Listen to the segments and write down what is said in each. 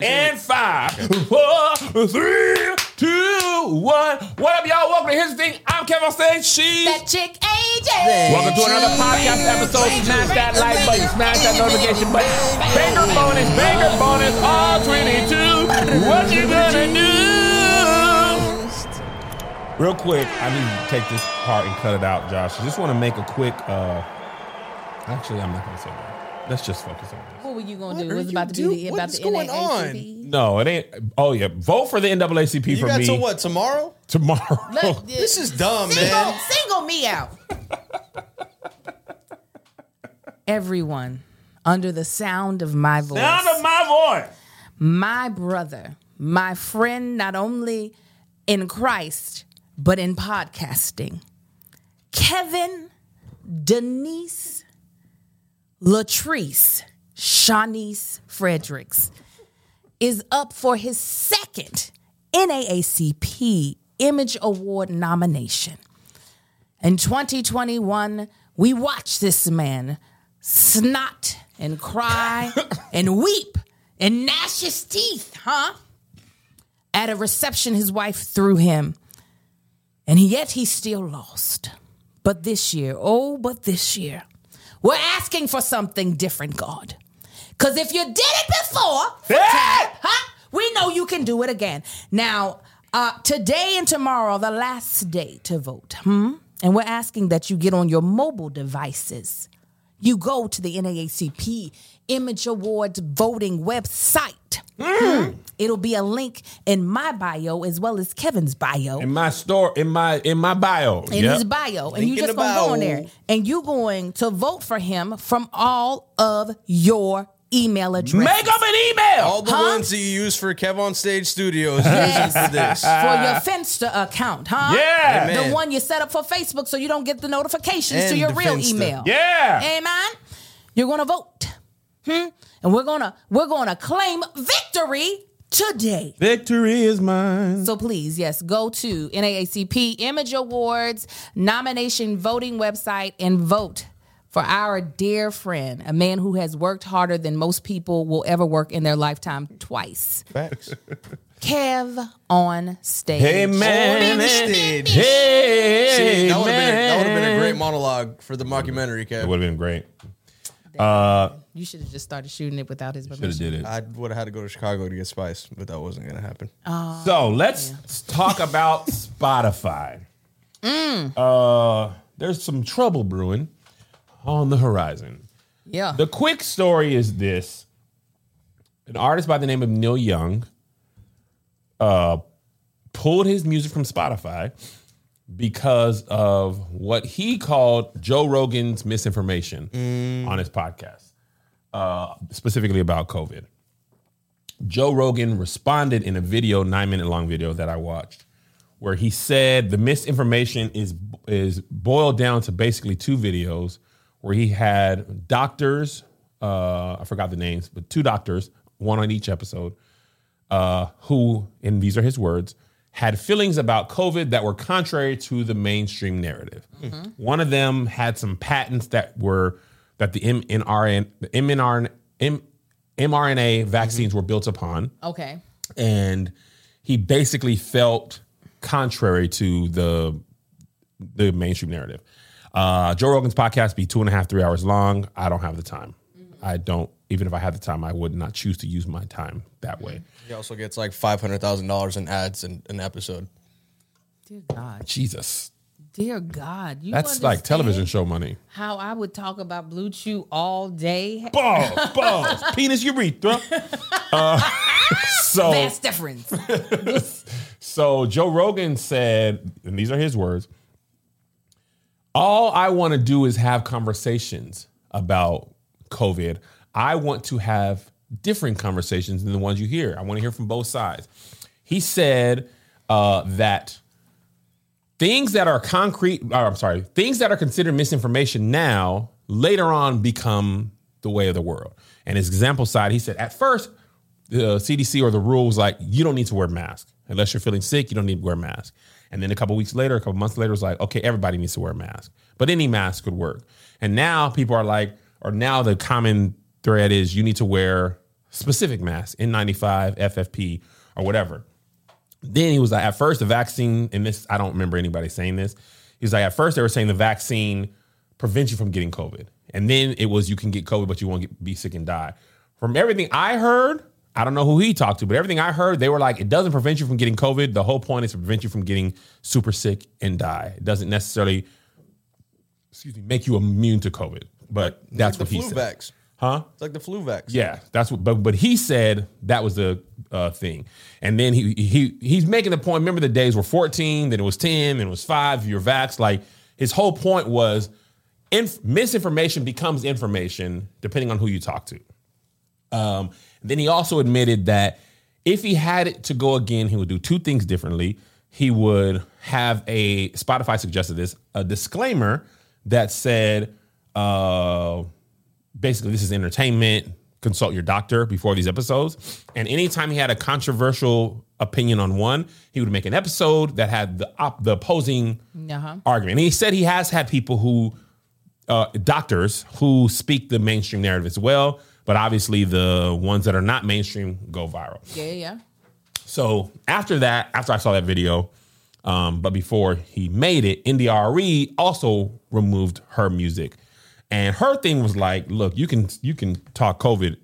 And 5, 4, 3, 2, 1. What up, y'all? Welcome to Here's The Thing. I'm Kevon Stage. She's That Chick AJ. Welcome to another podcast episode. Smash that like button. Smash that notification button. Banger bonus, all 22. What you gonna do? Real quick, I need to take this part and cut it out, Josh. I just want to make a quick, actually, I'm not going to say that. Let's just focus on this. What were you going to do? It was about to be about the NAACP. No, it ain't. Oh, yeah. Vote for the NAACP for me. You got to what? Tomorrow? Tomorrow. This is dumb, man. Single me out. Everyone under the sound of my voice. Sound of my voice. My brother, my friend, not only in Christ, but in podcasting. Kevin Denise Latrice Shaunice Fredericks is up for his second NAACP Image Award nomination. In 2021, we watched this man snot and cry and weep and gnash his teeth, at a reception his wife threw him. And yet he still lost. But this year, we're asking for something different, God. Because if you did it before, we know you can do it again. Now, today and tomorrow, the last day to vote. And we're asking that you get on your mobile devices. You go to the NAACP Image Awards voting website. It'll be a link in my bio as well as Kevin's bio. In my store, in my bio. His bio. And you just gonna go on there. And you going to vote for him from all of your email addresses. Make up an email. All the ones that you use for Kevon Stage Studios. Yes. For this. For your Finsta account, Yeah. Amen. The one you set up for Facebook so you don't get the notifications and to your real Finsta email. Yeah. Amen. You're gonna vote. And we're gonna claim victory today. Victory is mine. So please, yes, go to NAACP Image Awards nomination voting website and vote for our dear friend, a man who has worked harder than most people will ever work in their lifetime twice. Facts. Kev on Stage. Hey, man. On Stage. Hey, that would have been a great monologue for the mockumentary, Kev. It would have been great. You should have just started shooting it without his permission. Should have did it. I would have had to go to Chicago to get Spice, but that wasn't going to happen. So let's talk about Spotify. There's some trouble brewing on the horizon. Yeah. The quick story is this. An artist by the name of Neil Young pulled his music from Spotify because of what he called Joe Rogan's misinformation on his podcast, specifically about COVID. Joe Rogan responded in a video, 9-minute-long video that I watched, where he said the misinformation is boiled down to basically two videos where he had doctors, I forgot the names, but two doctors, one on each episode, who, and these are his words, had feelings about COVID that were contrary to the mainstream narrative. Mm-hmm. One of them had some patents that the mRNA vaccines were built upon. Okay. And he basically felt contrary to the mainstream narrative. Joe Rogan's podcast be 2.5-3 hours long. I don't have the time. I don't. Even if I had the time, I would not choose to use my time that way. He also gets like $500,000 in ads in an episode. Dear God. Jesus. Dear God. That's like television show money. How I would talk about Blue Chew all day. Balls, penis, urethra. Vast difference. So Joe Rogan said, and these are his words, all I want to do is have conversations about COVID. I want to have different conversations than the ones you hear. I want to hear from both sides. He said that things that are things that are considered misinformation now later on become the way of the world. And his example side, he said, at first, the CDC or the rule was like, you don't need to wear a mask. Unless you're feeling sick, you don't need to wear a mask. And then a couple months later, it was like, okay, everybody needs to wear a mask. But any mask could work. And now the common thread is you need to wear specific mask, N95, FFP, or whatever. Then he was like, at first the vaccine, and this, I don't remember anybody saying this. He was like, at first they were saying the vaccine prevents you from getting COVID. And then it was, you can get COVID, but you won't be sick and die. From everything I heard, I don't know who he talked to, but everything I heard, they were like, it doesn't prevent you from getting COVID. The whole point is to prevent you from getting super sick and die. It doesn't necessarily, make you immune to COVID. But that's what he said. Vax. Huh? It's like the flu vaccine. Yeah, that's what. But he said that was the thing, and then he's making the point. Remember the days were 14, then it was 10, then it was 5. You're vaxxed. Like his whole point was, misinformation becomes information depending on who you talk to. Then he also admitted that if he had it to go again, he would do two things differently. He would have a Spotify suggested this a disclaimer that said. Basically, this is entertainment. Consult your doctor before these episodes. And anytime he had a controversial opinion on one, he would make an episode that had the opposing argument. And he said he has had people who, doctors, who speak the mainstream narrative as well. But obviously, the ones that are not mainstream go viral. Yeah. So after that, after I saw that video, but before he made it, NDRE also removed her music. And her thing was like, look, you can talk COVID.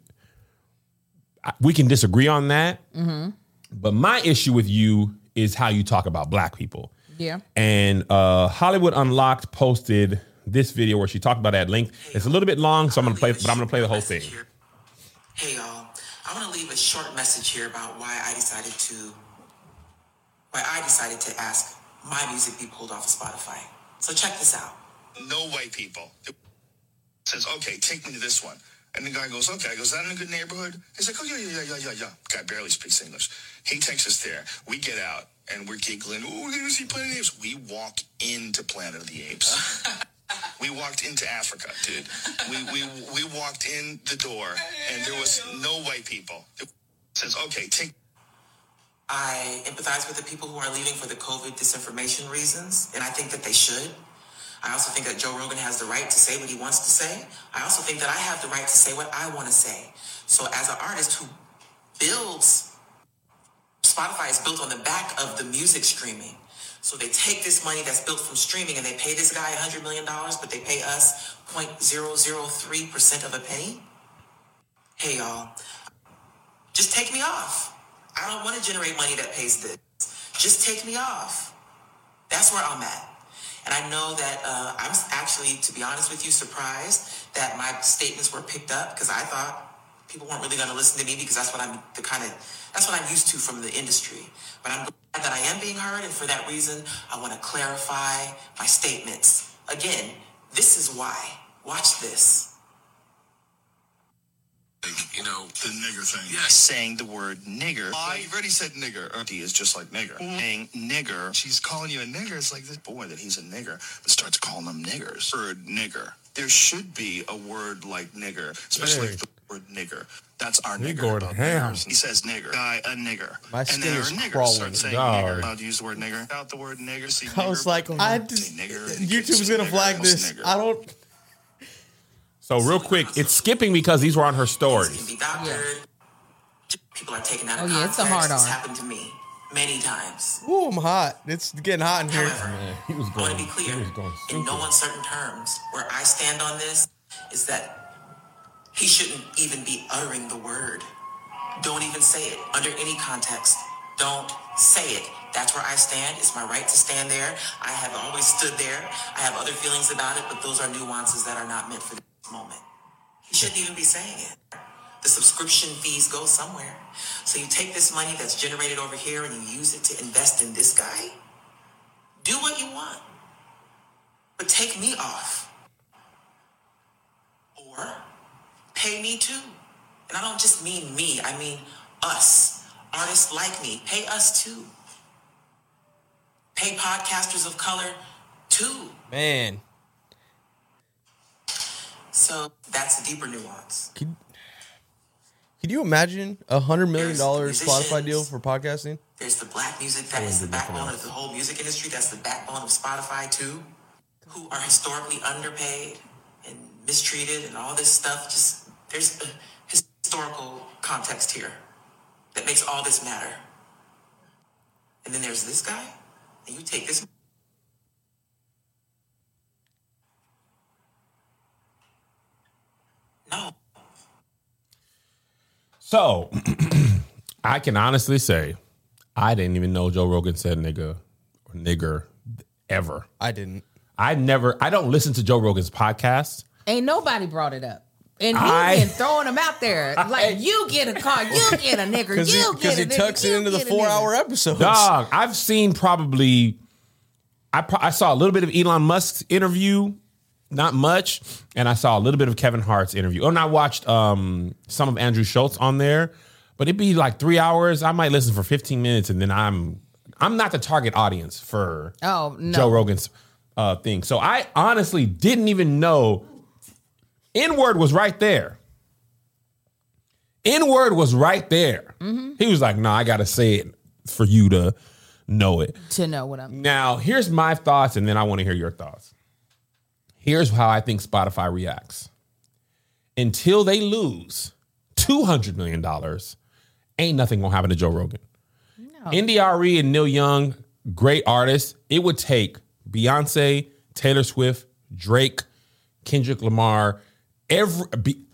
We can disagree on that. Mm-hmm. But my issue with you is how you talk about black people. Yeah. And Hollywood Unlocked posted this video where she talked about it at length. Hey, it's a little bit long, so I'm going to play the whole thing. Here. Hey, y'all. I want to leave a short message here about why I decided to ask my music be pulled off of Spotify. So check this out. No white people. Says, okay, take me to this one. And the guy goes, okay. I go, is that in a good neighborhood? He's like, oh, yeah. Guy barely speaks English. He takes us there. We get out, and we're giggling. Oh, we're going to see Planet of the Apes. We walk into Planet of the Apes. We walked into Africa, dude. We walked in the door, and there was no white people. It says, okay, take... I empathize with the people who are leaving for the COVID disinformation reasons, and I think that they should. I also think that Joe Rogan has the right to say what he wants to say. I also think that I have the right to say what I want to say. So as an artist who builds, Spotify is built on the back of the music streaming. So they take this money that's built from streaming and they pay this guy $100 million, but they pay us 0.003% of a penny. Hey, y'all, just take me off. I don't want to generate money that pays this. Just take me off. That's where I'm at. And I know that I'm actually, to be honest with you, surprised that my statements were picked up because I thought people weren't really going to listen to me because that's what I'm used to from the industry. But I'm glad that I am being heard, and for that reason, I want to clarify my statements. Again, this is why. Watch this. You know, the nigger thing. Yeah. Saying the word nigger. I already said nigger. D is just like nigger. Mm-hmm. Saying nigger. She's calling you a nigger. It's like this boy that he's a nigger, but starts calling them niggers. Word nigger. There should be a word like nigger, especially the word nigger. That's our nigger. About niggers. He says nigger. Guy, a nigger. My skin and then is our niggers start saying nigger. How to use the word nigger? Without the word nigger. See, I was nigger, like, I just, nigger, YouTube's gonna flag this. Nigger. I don't. So real quick, it's skipping because these were on her stories. People are taken out of context. It's a hard on. This happened to me many times. Ooh, I'm hot. It's getting hot in here. However, I want to be clear, in no uncertain terms, where I stand on this is that he shouldn't even be uttering the word. Don't even say it under any context. Don't say it. That's where I stand. It's my right to stand there. I have always stood there. I have other feelings about it, but those are nuances that are not meant for moment. He shouldn't even be saying it. The subscription fees go somewhere. So you take this money that's generated over here and you use it to invest in this guy. Do what you want. But take me off. Or pay me too. And I don't just mean me. I mean us. Artists like me. Pay us too. Pay podcasters of color too. Man. So that's a deeper nuance. Could you imagine $100 million Spotify deal for podcasting? There's the black music that is the backbone of the whole music industry. That's the backbone of Spotify too, who are historically underpaid and mistreated and all this stuff. Just there's a historical context here that makes all this matter. And then there's this guy, and you take this. No. So, I can honestly say, I didn't even know Joe Rogan said nigga or nigger ever. I didn't. I don't listen to Joe Rogan's podcast. Ain't nobody brought it up. And he's been throwing them out there. Like, you get a car, you get a nigger, you get a nigger. Because he tucks it into the 4-hour episodes. Dog, I've seen probably, I saw a little bit of Elon Musk's interview, not much. And I saw a little bit of Kevin Hart's interview. And I watched some of Andrew Schultz on there. But it'd be like 3 hours. I might listen for 15 minutes, and then I'm not the target audience for Joe Rogan's thing. So I honestly didn't even know. N-word was right there. N-word was right there. Mm-hmm. He was like, "No, I gotta say it for you to know it." To know what I'm. Now here's my thoughts, and then I want to hear your thoughts. Here's how I think Spotify reacts. Until they lose $200 million. Ain't nothing gonna happen to Joe Rogan. No. NDRE and Neil Young, great artists. It would take Beyonce, Taylor Swift, Drake, Kendrick Lamar, everybody.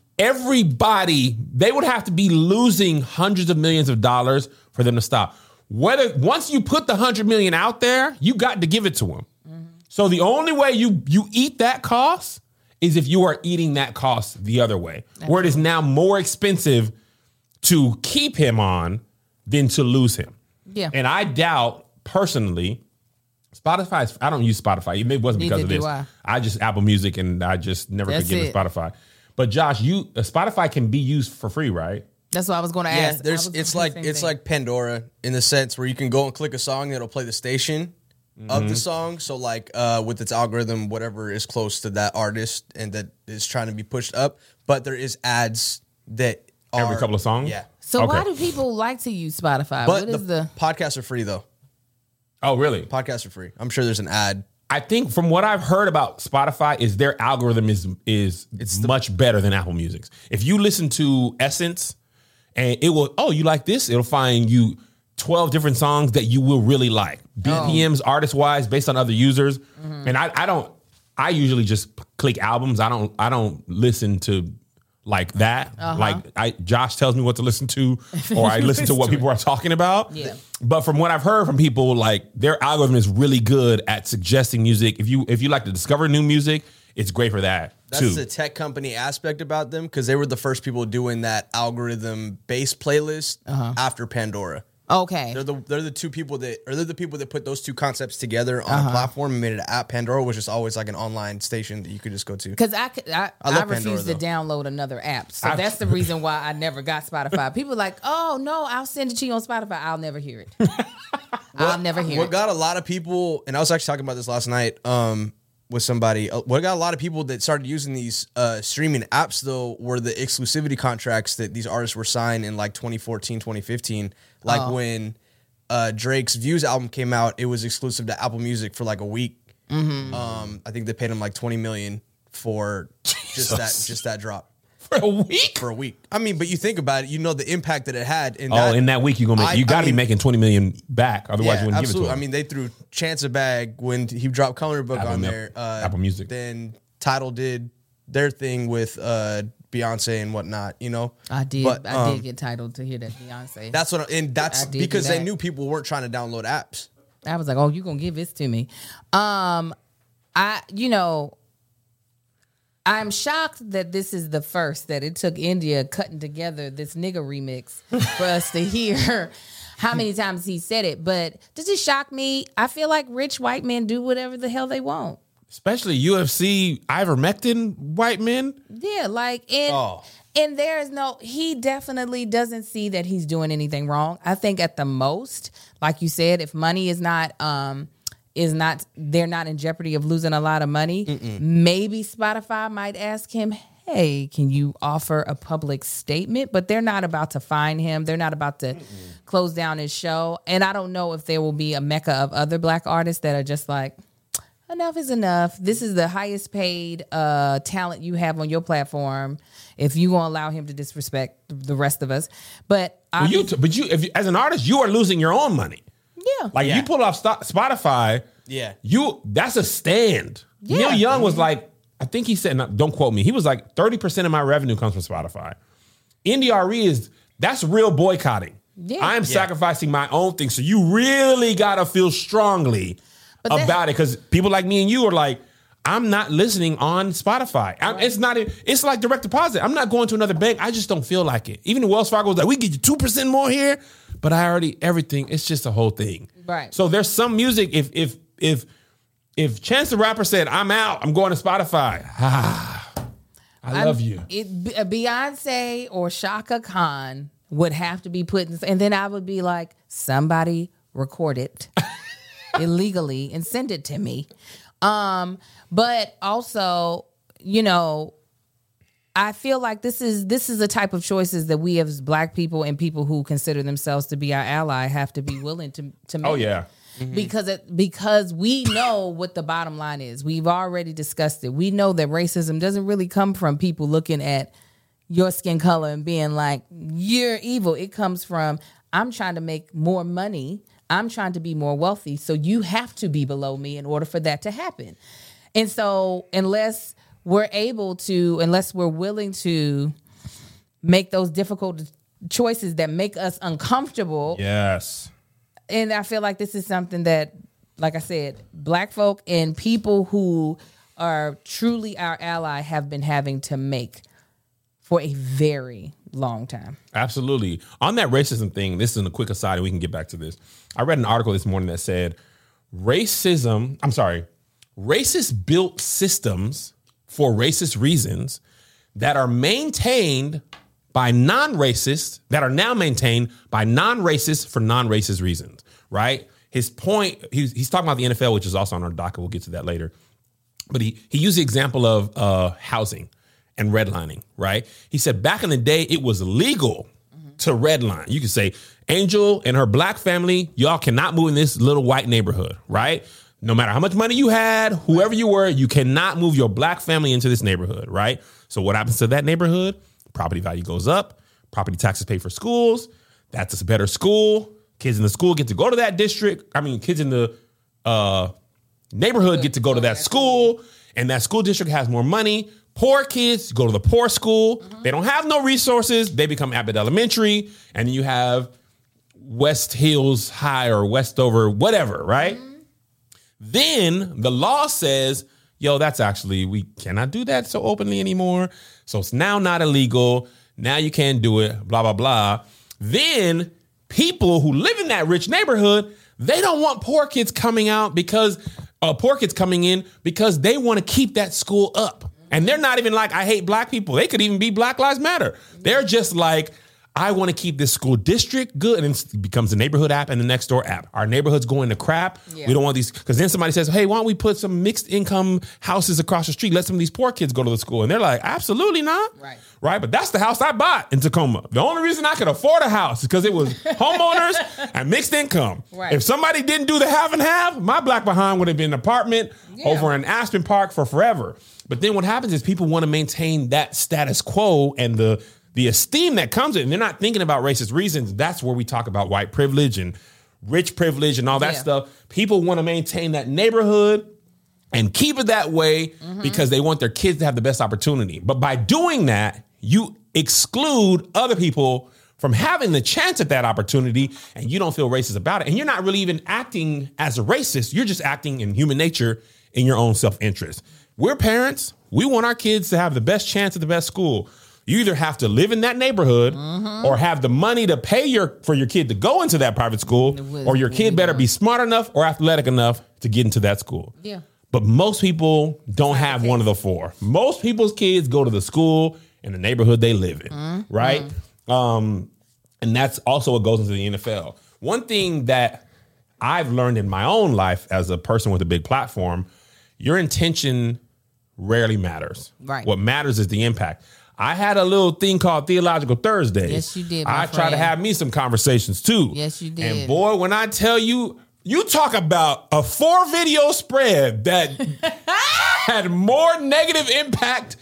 They would have to be losing hundreds of millions of dollars for them to stop. Whether once you put the 100 million out there, you got to give it to them. Mm-hmm. So the only way you eat that cost is if you are eating that cost the other way, where it is now more expensive to keep him on than to lose him. Yeah. And I doubt, personally, Spotify, I don't use Spotify. It wasn't because of this. I just Apple Music, and I just never could get to Spotify. But Josh, Spotify can be used for free, right? That's what I was going to ask. It's like Pandora in the sense where you can go and click a song, it'll play the station of the song. So like with its algorithm, whatever is close to that artist and that is trying to be pushed up. But there is ads that are every couple of songs. Yeah. So why do people like to use Spotify? But the podcasts are free though. Oh, really? Podcasts are free. I'm sure there's an ad. I think from what I've heard about Spotify is their algorithm is much better than Apple Music's. If you listen to Essence and it will, you like this? It'll find you 12 different songs that you will really like. BPMs, artist-wise, based on other users. Mm-hmm. And I usually just click albums. I don't listen to like that. Uh-huh. Like Josh tells me what to listen to, or I listen to what people are talking about. Yeah. But from what I've heard from people, like their algorithm is really good at suggesting music. If you like to discover new music, it's great for that. That's the tech company aspect about them, because they were the first people doing that algorithm-based playlist after Pandora. Okay. They're the two people that, or they're the people that put those two concepts together on a platform and made it an app. Pandora was just always like an online station that you could just go to. Because I refuse to download another app. So that's the reason why I never got Spotify. People are like, "Oh no, I'll send it to you on Spotify." I'll never hear it. What got a lot of people, and I was actually talking about this last night with somebody. What got a lot of people that started using these streaming apps though were the exclusivity contracts that these artists were signed in like 2014, 2015. Like when Drake's Views album came out, it was exclusive to Apple Music for like a week. Mm-hmm. I think they paid him like $20 million for just that drop. For a week? For a week. I mean, but you think about it, you know the impact that it had. In that week, you got to be making $20 million back. Otherwise, you wouldn't give it to him. I mean, they threw Chance a Bag when he dropped Color Purple on there. Apple Music. Then Tidal did their thing with Beyonce and whatnot, you know. I did get Tidal to hear that Beyonce. That's what, and that's because they knew people weren't trying to download apps. I was like, "Oh, you gonna give this to me?" I'm shocked that this is the first that it took India cutting together this nigga remix for us to hear how many times he said it. But does it shock me? I feel like rich white men do whatever the hell they want. Especially UFC ivermectin white men. Yeah, like, and there is no, he definitely doesn't see that he's doing anything wrong. I think at the most, like you said, if money they're not in jeopardy of losing a lot of money, maybe Spotify might ask him, "Hey, can you offer a public statement?" But they're not about to fine him. They're not about to close down his show. And I don't know if there will be a mecca of other black artists that are just like, enough is enough. This is the highest paid talent you have on your platform. If you gonna allow him to disrespect the rest of us, but well, if you, as an artist, you are losing your own money. Yeah, like you pull off Spotify. Yeah, that's a stand. Yeah. Neil Young was like, I think he said, don't quote me. He was like, 30% of my revenue comes from Spotify. NDRE that's real boycotting. Yeah. I am sacrificing my own thing. So you really gotta feel strongly about it, because people like me and you are like, I'm not listening on Spotify. It's like direct deposit. I'm not going to another bank. I just don't feel like it. Even Wells Fargo was like, we get you 2% more here, but everything. It's just a whole thing. Right. So there's some music. If Chance the Rapper said, I'm out, I'm going to Spotify. I love you. Beyonce or Shaka Khan would have to be put in, and then I would be like, somebody record it illegally and send it to me. But also, you know, I feel like this is the type of choices that we as Black people and people who consider themselves to be our ally have to be willing to make. Oh yeah. Mm-hmm. Because we know what the bottom line is. We've already discussed it. We know that racism doesn't really come from people looking at your skin color and being like, you're evil. It comes from, I'm trying to make more money. I'm trying to be more wealthy. So you have to be below me in order for that to happen. And so unless we're willing to make those difficult choices that make us uncomfortable. Yes. And I feel like this is something that, like I said, Black folk and people who are truly our ally have been having to make for a very long time. Absolutely. On that racism thing, this is a quick aside and we can get back to this. I read an article this morning that said racists built systems for racist reasons that are maintained by non-racists, that are now maintained by non-racists for non-racist reasons, right? His point, he's talking about the NFL, which is also on our docket. We'll get to that later. But he used the example of housing and redlining, right? He said back in the day, it was legal to redline. You could say, Angel and her Black family, y'all cannot move in this little white neighborhood, right? No matter how much money you had, whoever you were, you cannot move your Black family into this neighborhood, right? So what happens to that neighborhood? Property value goes up. Property taxes pay for schools. That's a better school. Kids in the school get to go to that district. I mean, kids in the neighborhood get to go to that school, and that school district has more money. Poor kids go to the poor school. Mm-hmm. They don't have no resources. They become Abbott Elementary, and you have West Hills High or Westover, whatever, right? Mm-hmm. Then the law says, yo, that's actually, we cannot do that so openly anymore. So it's now not illegal. Now you can't do it, blah, blah, blah. Then people who live in that rich neighborhood, they don't want poor kids coming out because they want to keep that school up. And they're not even like, I hate Black people. They could even be Black Lives Matter. They're just like, I want to keep this school district good. And it becomes a neighborhood app and the next door app. Our neighborhood's going to crap. Yeah. We don't want these. Because then somebody says, hey, why don't we put some mixed income houses across the street? Let some of these poor kids go to the school. And they're like, absolutely not. Right. Right. But that's the house I bought in Tacoma. The only reason I could afford a house is because it was homeowners and mixed income. Right. If somebody didn't do the half and half, my Black behind would have been an apartment over in Aspen Park for forever. But then what happens is people want to maintain that status quo and the esteem that comes with it. And they're not thinking about racist reasons. That's where we talk about white privilege and rich privilege and all that stuff. People want to maintain that neighborhood and keep it that way because they want their kids to have the best opportunity. But by doing that, you exclude other people from having the chance at that opportunity, and you don't feel racist about it. And you're not really even acting as a racist. You're just acting in human nature in your own self-interest. We're parents. We want our kids to have the best chance at the best school. You either have to live in that neighborhood or have the money to pay for your kid to go into that private school, or your kid better be smart enough or athletic enough to get into that school. Yeah. But most people don't have one of the four. Most people's kids go to the school in the neighborhood they live in, right? And that's also what goes into the NFL. One thing that I've learned in my own life as a person with a big platform, your intention rarely matters. Right. What matters is the impact. I had a little thing called Theological Thursdays. Yes, you did. I tried to have me some conversations too. Yes, you did. And boy, when I tell you, You talk about a 4-video spread that had more negative impact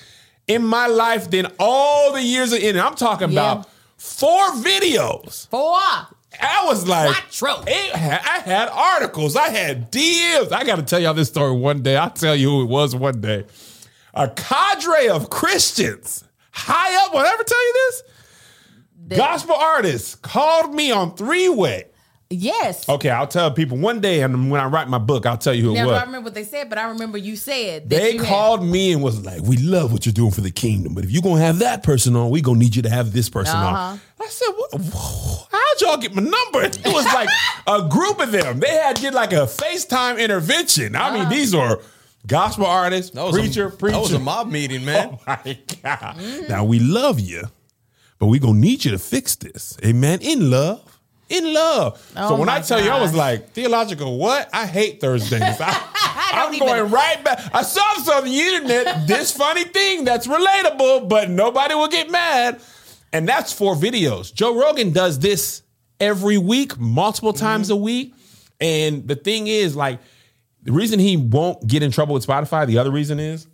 in my life than all the years of it. I'm talking about 4 videos. 4. I was like, I had articles. I had DMs. I got to tell y'all this story one day. I'll tell you who it was one day. A cadre of Christians high up. Will I ever tell you this? Gospel artists called me on three-way. Yes. Okay, I'll tell people one day, and when I write my book, I'll tell you who it was. Now, I remember what they said, but I remember you said that they called me and was like, "We love what you're doing for the kingdom, but if you're gonna have that person on, we gonna need you to have this person on." I said, "What? How'd y'all get my number?" It was like a group of them. They had did like a FaceTime intervention. I mean, these are gospel artists, preacher. That was a mob meeting, man. Oh my God! Mm. Now we love you, but we gonna need you to fix this. Amen. In love. In love. Oh, so when I tell you, I was like, theological what? I hate Thursdays. I'm going right back. I saw this on the internet, this funny thing that's relatable, but nobody will get mad. And that's 4 videos. Joe Rogan does this every week, multiple times a week. And the thing is, like, the reason he won't get in trouble with Spotify, the other reason is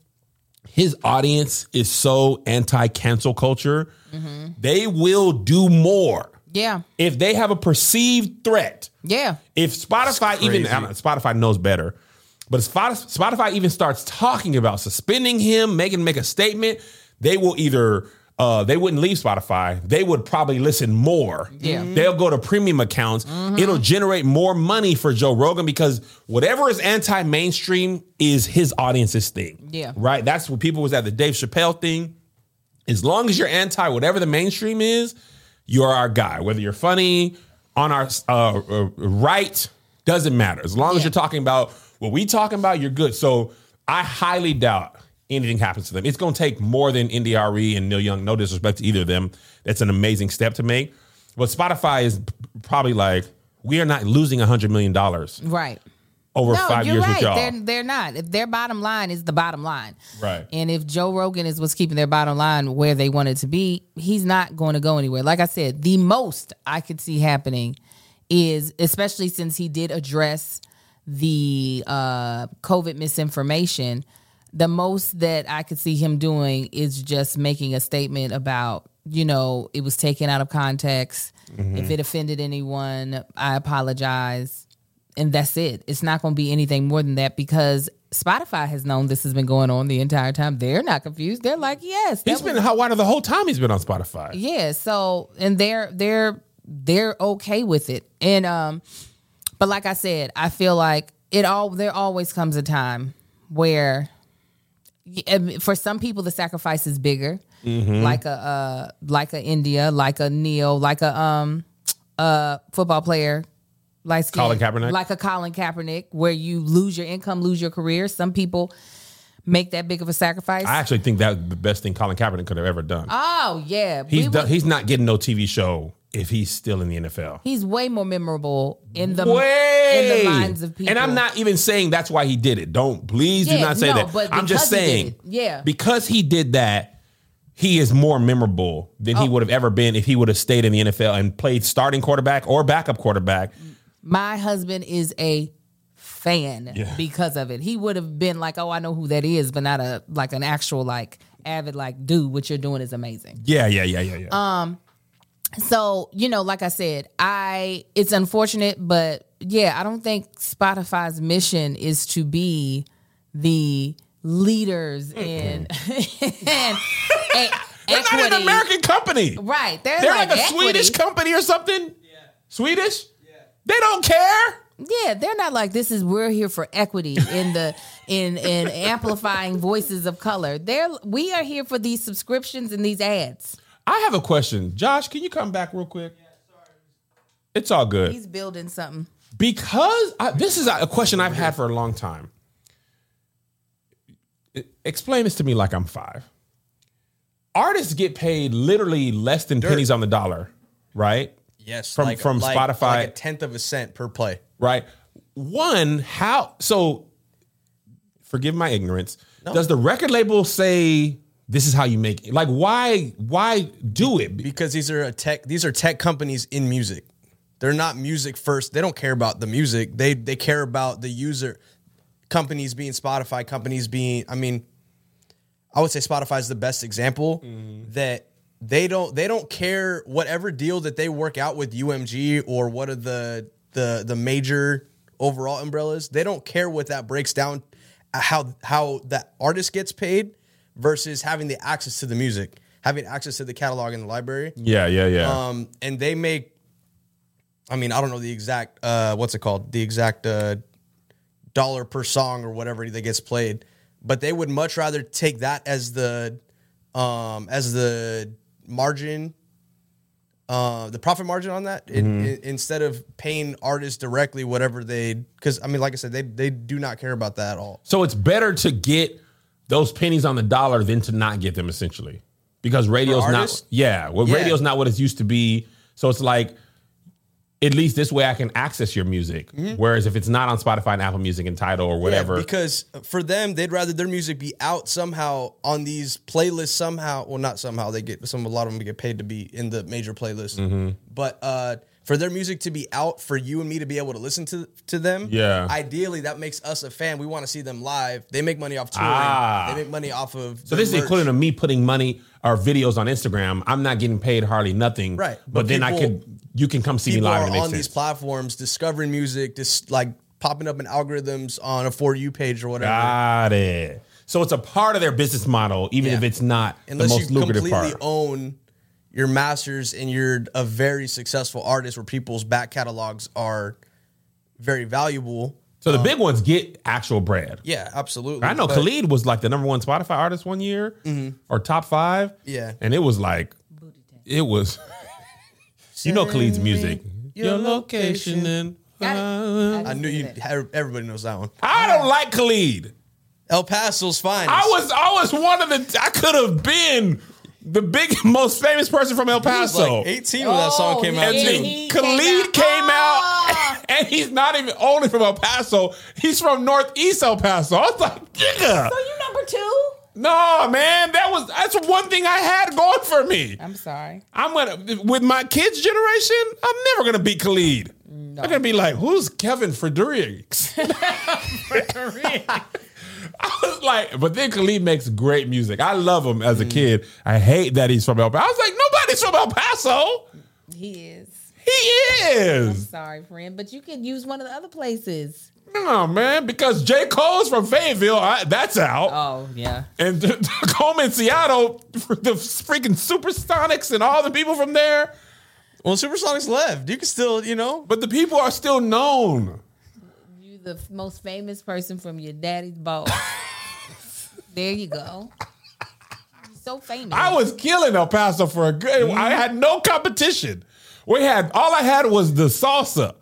his audience is so anti-cancel culture. Mm-hmm. They will do more. Yeah. If they have a perceived threat. Yeah. If Spotify even, I mean, Spotify knows better, but if Spotify even starts talking about suspending him, make a statement, they will either, they wouldn't leave Spotify. They would probably listen more. Yeah. They'll go to premium accounts. Mm-hmm. It'll generate more money for Joe Rogan because whatever is anti-mainstream is his audience's thing. Yeah. Right. That's what people was at the Dave Chappelle thing. As long as you're anti whatever the mainstream is, you are our guy. Whether you're funny, on our right, doesn't matter. As long as you're talking about what we talking about, you're good. So I highly doubt anything happens to them. It's going to take more than NDRE and Neil Young. No disrespect to either of them. That's an amazing step to make. But Spotify is probably like, we are not losing $100 million. Right. Over 5 years with y'all. They're not. If their bottom line is the bottom line. Right. And if Joe Rogan is what's keeping their bottom line where they want it to be, he's not going to go anywhere. Like I said, the most I could see happening is, especially since he did address the COVID misinformation, the most that I could see him doing is just making a statement about, you know, it was taken out of context. Mm-hmm. If it offended anyone, I apologize. And that's it. It's not going to be anything more than that because Spotify has known this has been going on the entire time. They're not confused. They're like, yes. He's been in Hawaii the whole time he's been on Spotify. Yeah. So, and they're okay with it. And, but like I said, I feel like there always comes a time where for some people, the sacrifice is bigger. Mm-hmm. Like a India, like a Neil, like a football player. Like a Colin Kaepernick, where you lose your income, lose your career. Some people make that big of a sacrifice. I actually think that's the best thing Colin Kaepernick could have ever done. Oh, yeah. He's not getting no TV show if he's still in the NFL. He's way more memorable in the minds of people. And I'm not even saying that's why he did it. Please do not say that. But I'm just saying, because he did that, he is more memorable than he would have ever been if he would have stayed in the NFL and played starting quarterback or backup quarterback. My husband is a fan because of it. He would have been like, "Oh, I know who that is," but not an actual avid dude. What you're doing is amazing. Yeah. So like I said, it's unfortunate, but I don't think Spotify's mission is to be the leaders in and they're equity. Not an American company, right? They're like a equity. Swedish company or something. Yeah. Swedish. They don't care. Yeah, they're not like this is we're here for equity in amplifying voices of color. We are here for these subscriptions and these ads. I have a question. Josh, can you come back real quick? Yeah, sorry. It's all good. He's building something. Because this is a question I've had for a long time. Explain this to me like I'm 5. Artists get paid literally less than pennies on the dollar, right? Yes, from Spotify, like a 1/10 of a cent per play. Right. So forgive my ignorance. No. Does the record label say this is how you make it? Like, why do it? Because these are tech companies in music. They're not music first. They don't care about the music. They care about the user. Companies being Spotify, companies being, I mean, I would say Spotify is the best example that they don't care whatever deal that they work out with UMG or what are the major overall umbrellas. They don't care what that breaks down, how the artist gets paid versus having the access to the music, having access to the catalog in the library. Yeah. And they make, I mean, I don't know the exact, dollar per song or whatever that gets played, but they would much rather take that as the margin, the profit margin on that, instead of paying artists directly whatever they, because I mean, like I said, they do not care about that at all. So it's better to get those pennies on the dollar than to not get them, essentially, because radio's not, radio's not what it used to be. So it's like, at least this way I can access your music. Whereas if it's not on Spotify and Apple Music and Tidal or whatever. Yeah, because for them, they'd rather their music be out somehow on these playlists somehow. Well, not somehow. They get a lot of them get paid to be in the major playlists. But for their music to be out, for you and me to be able to listen to them, ideally that makes us a fan. We want to see them live. They make money off touring. They make money off of So this is the equivalent of me putting money or videos on Instagram. I'm not getting paid hardly nothing. Right. But then people, you can come see me live. People are on these platforms discovering music, just like popping up in algorithms on a For You page or whatever. Got it. So it's a part of their business model, even if it's not the most lucrative part. Unless you completely own your masters and you're a very successful artist where people's back catalogs are very valuable. So the big ones get actual bread. Yeah, absolutely. I know Khalid was like the #1 Spotify artist one year or top 5. Yeah. And it was like, it was... You know Khalid's music. Your location and I knew you. Everybody knows that one. I don't like Khalid. El Paso's finest. I was one of the. I could have been the most famous person from El Paso. He was like 18 when that song came out. And Khalid came out, and he's not even only from El Paso. He's from Northeast El Paso. I was like, yeah. So you #2. No, man, that's one thing I had going for me. I'm sorry. With my kids' generation, I'm never going to beat Khalid. No. I'm going to be like, who's Kevin Fredericks? I was like, but then Khalid makes great music. I love him as a kid. I hate that he's from El Paso. I was like, nobody's from El Paso. He is. I'm sorry, friend, but you could use one of the other places. No, man, because J. Cole's from Fayetteville. That's out. Oh, yeah. And Coleman, Seattle, the freaking Supersonics and all the people from there. Well, Supersonics left. You can still, But the people are still known. You the most famous person from your daddy's boat. There you go. You're so famous. I was killing El Paso for a good... I had no competition. All I had was the salsa.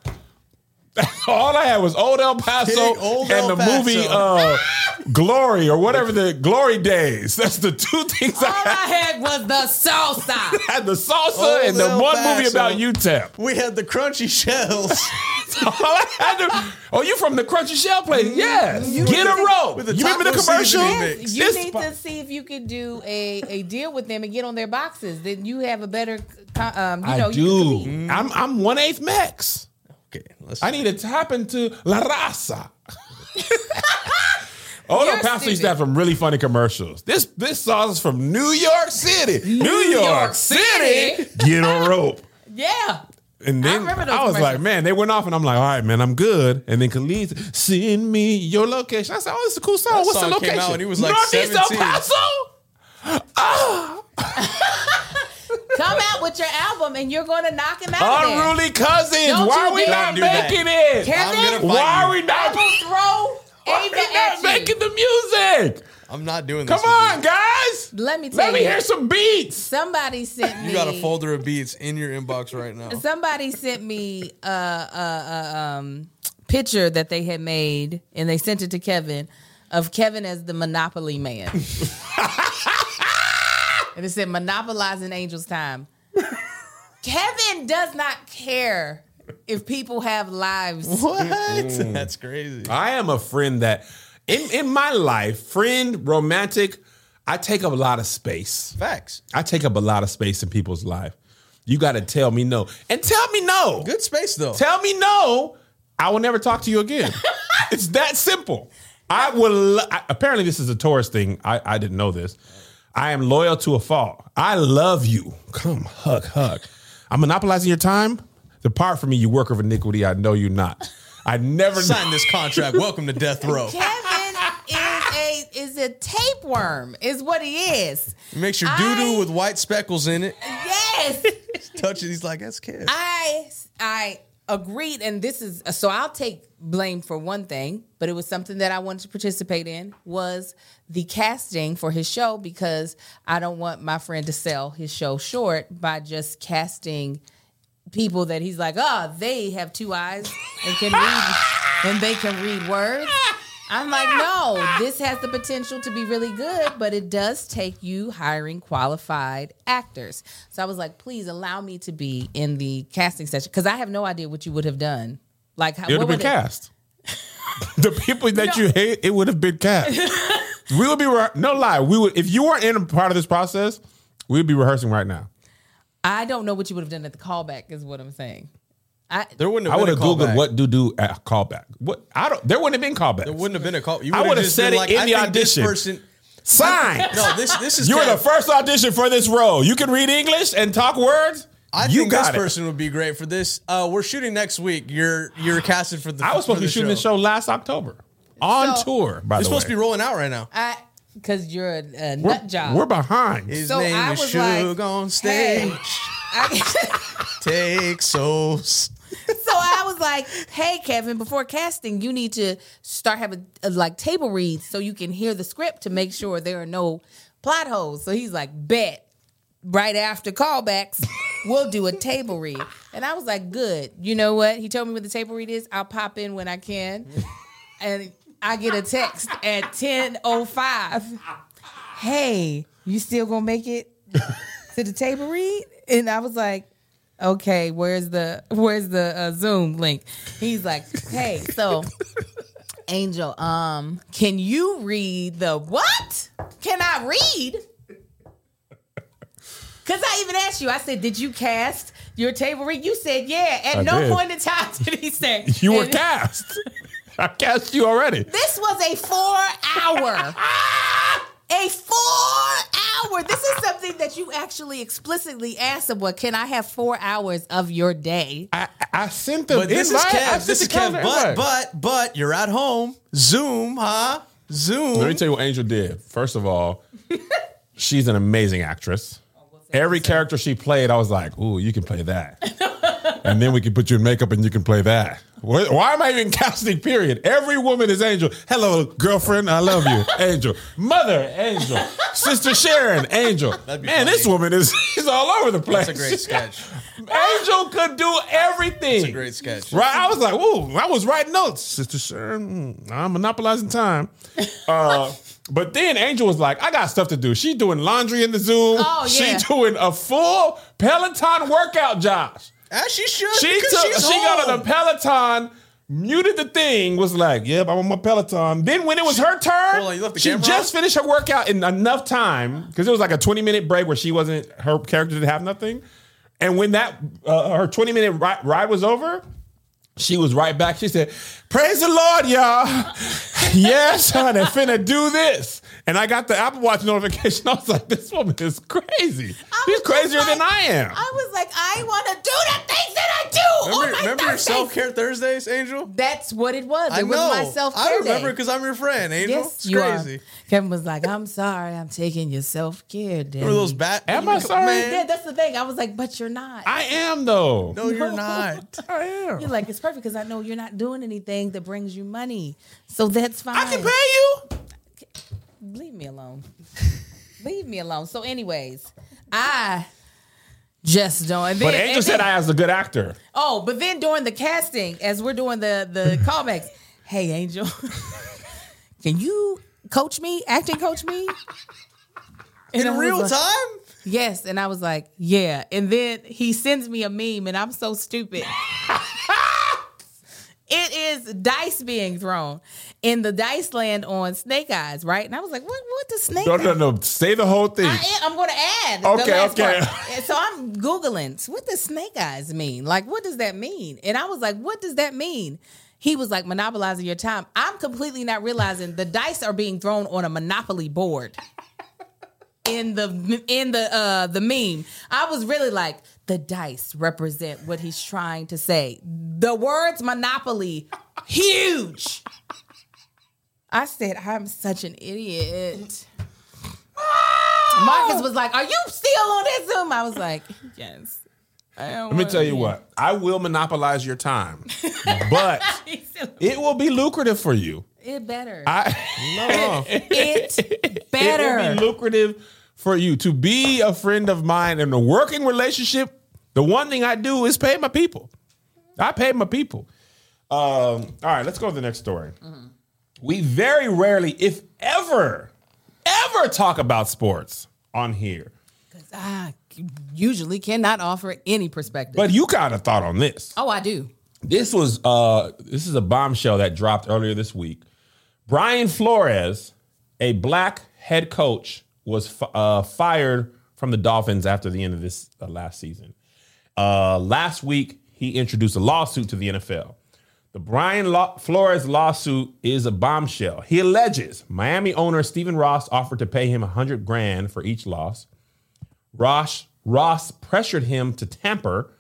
All I had was old El Paso and the movie Glory or whatever the Glory Days. That's the two things I had. All I had was the salsa. I had the salsa and the one movie about UTEP. We had the crunchy shells. All I had you from the crunchy shell place? Yes. Get a rope. You remember the commercial? You need to see if you can do a deal with them and get on their boxes. Then you have a better. I do. I'm 1/8 Mex. Okay, I need to tap into La Raza. Old Pastor used to have some really funny commercials. This sauce is from New York City. New York City. Get a rope. Yeah. And then I was like, man, they went off and I'm like, all right, man, I'm good. And then Khalid said, send me your location. I said, oh, this is a cool song. That What's song the location? Came out and he was like Northeast 17. El Paso? Come out with your album and you're going to knock him out. Unruly cousins. Why are we not making it? Kevin, why are we not making the music? I'm not doing this. Come on, guys. Let me tell you. Let me hear some beats. Somebody sent me. You got a folder of beats in your inbox right now. Somebody sent me picture that they had made and they sent it to Kevin of Kevin as the Monopoly man. And it said, monopolizing Angel's time. Kevin does not care if people have lives. What? That's crazy. I am a friend that, in my life, friend, romantic, I take up a lot of space. Facts. I take up a lot of space in people's life. You got to tell me no. And tell me no. Good space, though. Tell me no. I will never talk to you again. It's that simple. I will. Apparently, this is a Taurus thing. I didn't know this. I am loyal to a fault. I love you. Come, hug. I'm monopolizing your time. Depart from me, you worker of iniquity. I know you not. I never signed this contract. Welcome to death row. Kevin is a tapeworm, is what he is. He makes your doo-doo with white speckles in it. Yes. Touch it. He's like, that's Kev. I agreed, and this is so I'll take blame for one thing, but it was something that I wanted to participate in was the casting for his show, because I don't want my friend to sell his show short by just casting people that he's like, oh, they have two eyes and can read and they can read words. I'm like, no, this has the potential to be really good, but it does take you hiring qualified actors. So I was like, please allow me to be in the casting session, because I have no idea what you would have done. Like, how it would have been cast. The people that you hate, it would have been cast. We would be no lie. We would, if you weren't in a part of this process, we'd be rehearsing right now. I don't know what you would have done at the callback, is what I'm saying. I would have Googled what do at callback. There wouldn't have been callbacks. There wouldn't have been a call. I would have said it in the audition. Sign. No, this is. You're the first audition for this role. You can read English and talk words. I think this person would be great for this. We're shooting next week. You're casted for the. I was supposed to be shooting this show last October on tour. By the way, it's supposed to be rolling out right now. Because you're a nut job. We're behind. His name is Suge on stage. Take souls. So I was like, hey, Kevin, before casting, you need to start having like table reads so you can hear the script to make sure there are no plot holes. So he's like, bet. Right after callbacks, we'll do a table read. And I was like, good. You know what? He told me what the table read is. I'll pop in when I can. And I get a text at 10:05. Hey, you still going to make it to the table read? And I was like, okay, where's the Zoom link? He's like, hey, so Angel, can you read the what? Can I read? Because I even asked you, I said, did you cast your table read? You said, yeah. At no point in time did he say. You were cast. I cast you already. This was a 4-hour. A 4-hour. This is something that you actually explicitly asked someone. Can I have 4 hours of your day? I sent them. But this is Kev. This is Kev. But you're at home. Zoom, huh? Zoom. Let me tell you what Angel did. First of all, she's an amazing actress. Every character she played, I was like, ooh, you can play that. And then we can put you in makeup and you can play that. Why am I even casting, period? Every woman is Angel. Hello, girlfriend, I love you. Angel. Mother, Angel. Sister Sharon, Angel. Man, funny. This woman is all over the place. That's a great sketch. Angel could do everything. That's a great sketch. Right? I was like, ooh, I was writing notes. Sister Sharon, I'm monopolizing time. But then Angel was like, I got stuff to do. She doing laundry in the Zoom. Oh, yeah. She doing a full Peloton workout, Josh. As she should. She got on a Peloton, muted the thing, was like, yep, I'm on my Peloton. Then when it was her turn, she just finished her workout in enough time, because it was like a 20-minute break where her character didn't have nothing. And when that her 20-minute ride was over, she was right back. She said, praise the Lord, y'all. Yes, honey, finna do this. And I got the Apple Watch notification. I was like, this woman is crazy. She's crazier than I am. I was like, I want to do the things that I do. Remember your self-care Thursdays, Angel? That's what it was. I know. It was my self-care day. I remember because I'm your friend, Angel. Yes, it's crazy. You are. Kevin was like, I'm sorry. I'm taking your self-care day. Remember those Am I sorry? Man? Yeah, that's the thing. I was like, but you're not. I am, though. No, you're not. I am. You're like, it's perfect because I know you're not doing anything that brings you money. So that's fine. I can pay you. Leave me alone. Leave me alone. So anyways, I just don't. But Angel said I was a good actor. Oh, but then during the casting, as we're doing the callbacks, hey, Angel, can you coach me, acting coach me? In real time? Yes. And I was like, yeah. And then he sends me a meme and I'm so stupid. It is dice being thrown, and the dice land on Snake Eyes, right? And I was like, what the snake? No. Say the whole thing. I'm going to add. Okay. So I'm Googling, what does Snake Eyes mean? Like, what does that mean? And I was like, what does that mean? He was like, monopolizing your time. I'm completely not realizing the dice are being thrown on a Monopoly board. In the meme, I was really like, the dice represent what he's trying to say. The words Monopoly, huge. I said, I'm such an idiot. Oh! Marcus was like, are you still on that Zoom? I was like, yes. Let me tell you what. I will monopolize your time, but it will be lucrative for you. It better. It will be lucrative for you to be a friend of mine in a working relationship. The one thing I do is pay my people. I pay my people. All right, let's go to the next story. Mm-hmm. We very rarely, if ever talk about sports on here. Because I usually cannot offer any perspective. But you got a thought on this. Oh, I do. This is a bombshell that dropped earlier this week. Brian Flores, a black head coach, was fired from the Dolphins after the end of this last season. Last week, he introduced a lawsuit to the NFL. The Brian Flores lawsuit is a bombshell. He alleges Miami owner Stephen Ross offered to pay him $100,000 for each loss. Ross pressured him to tamper,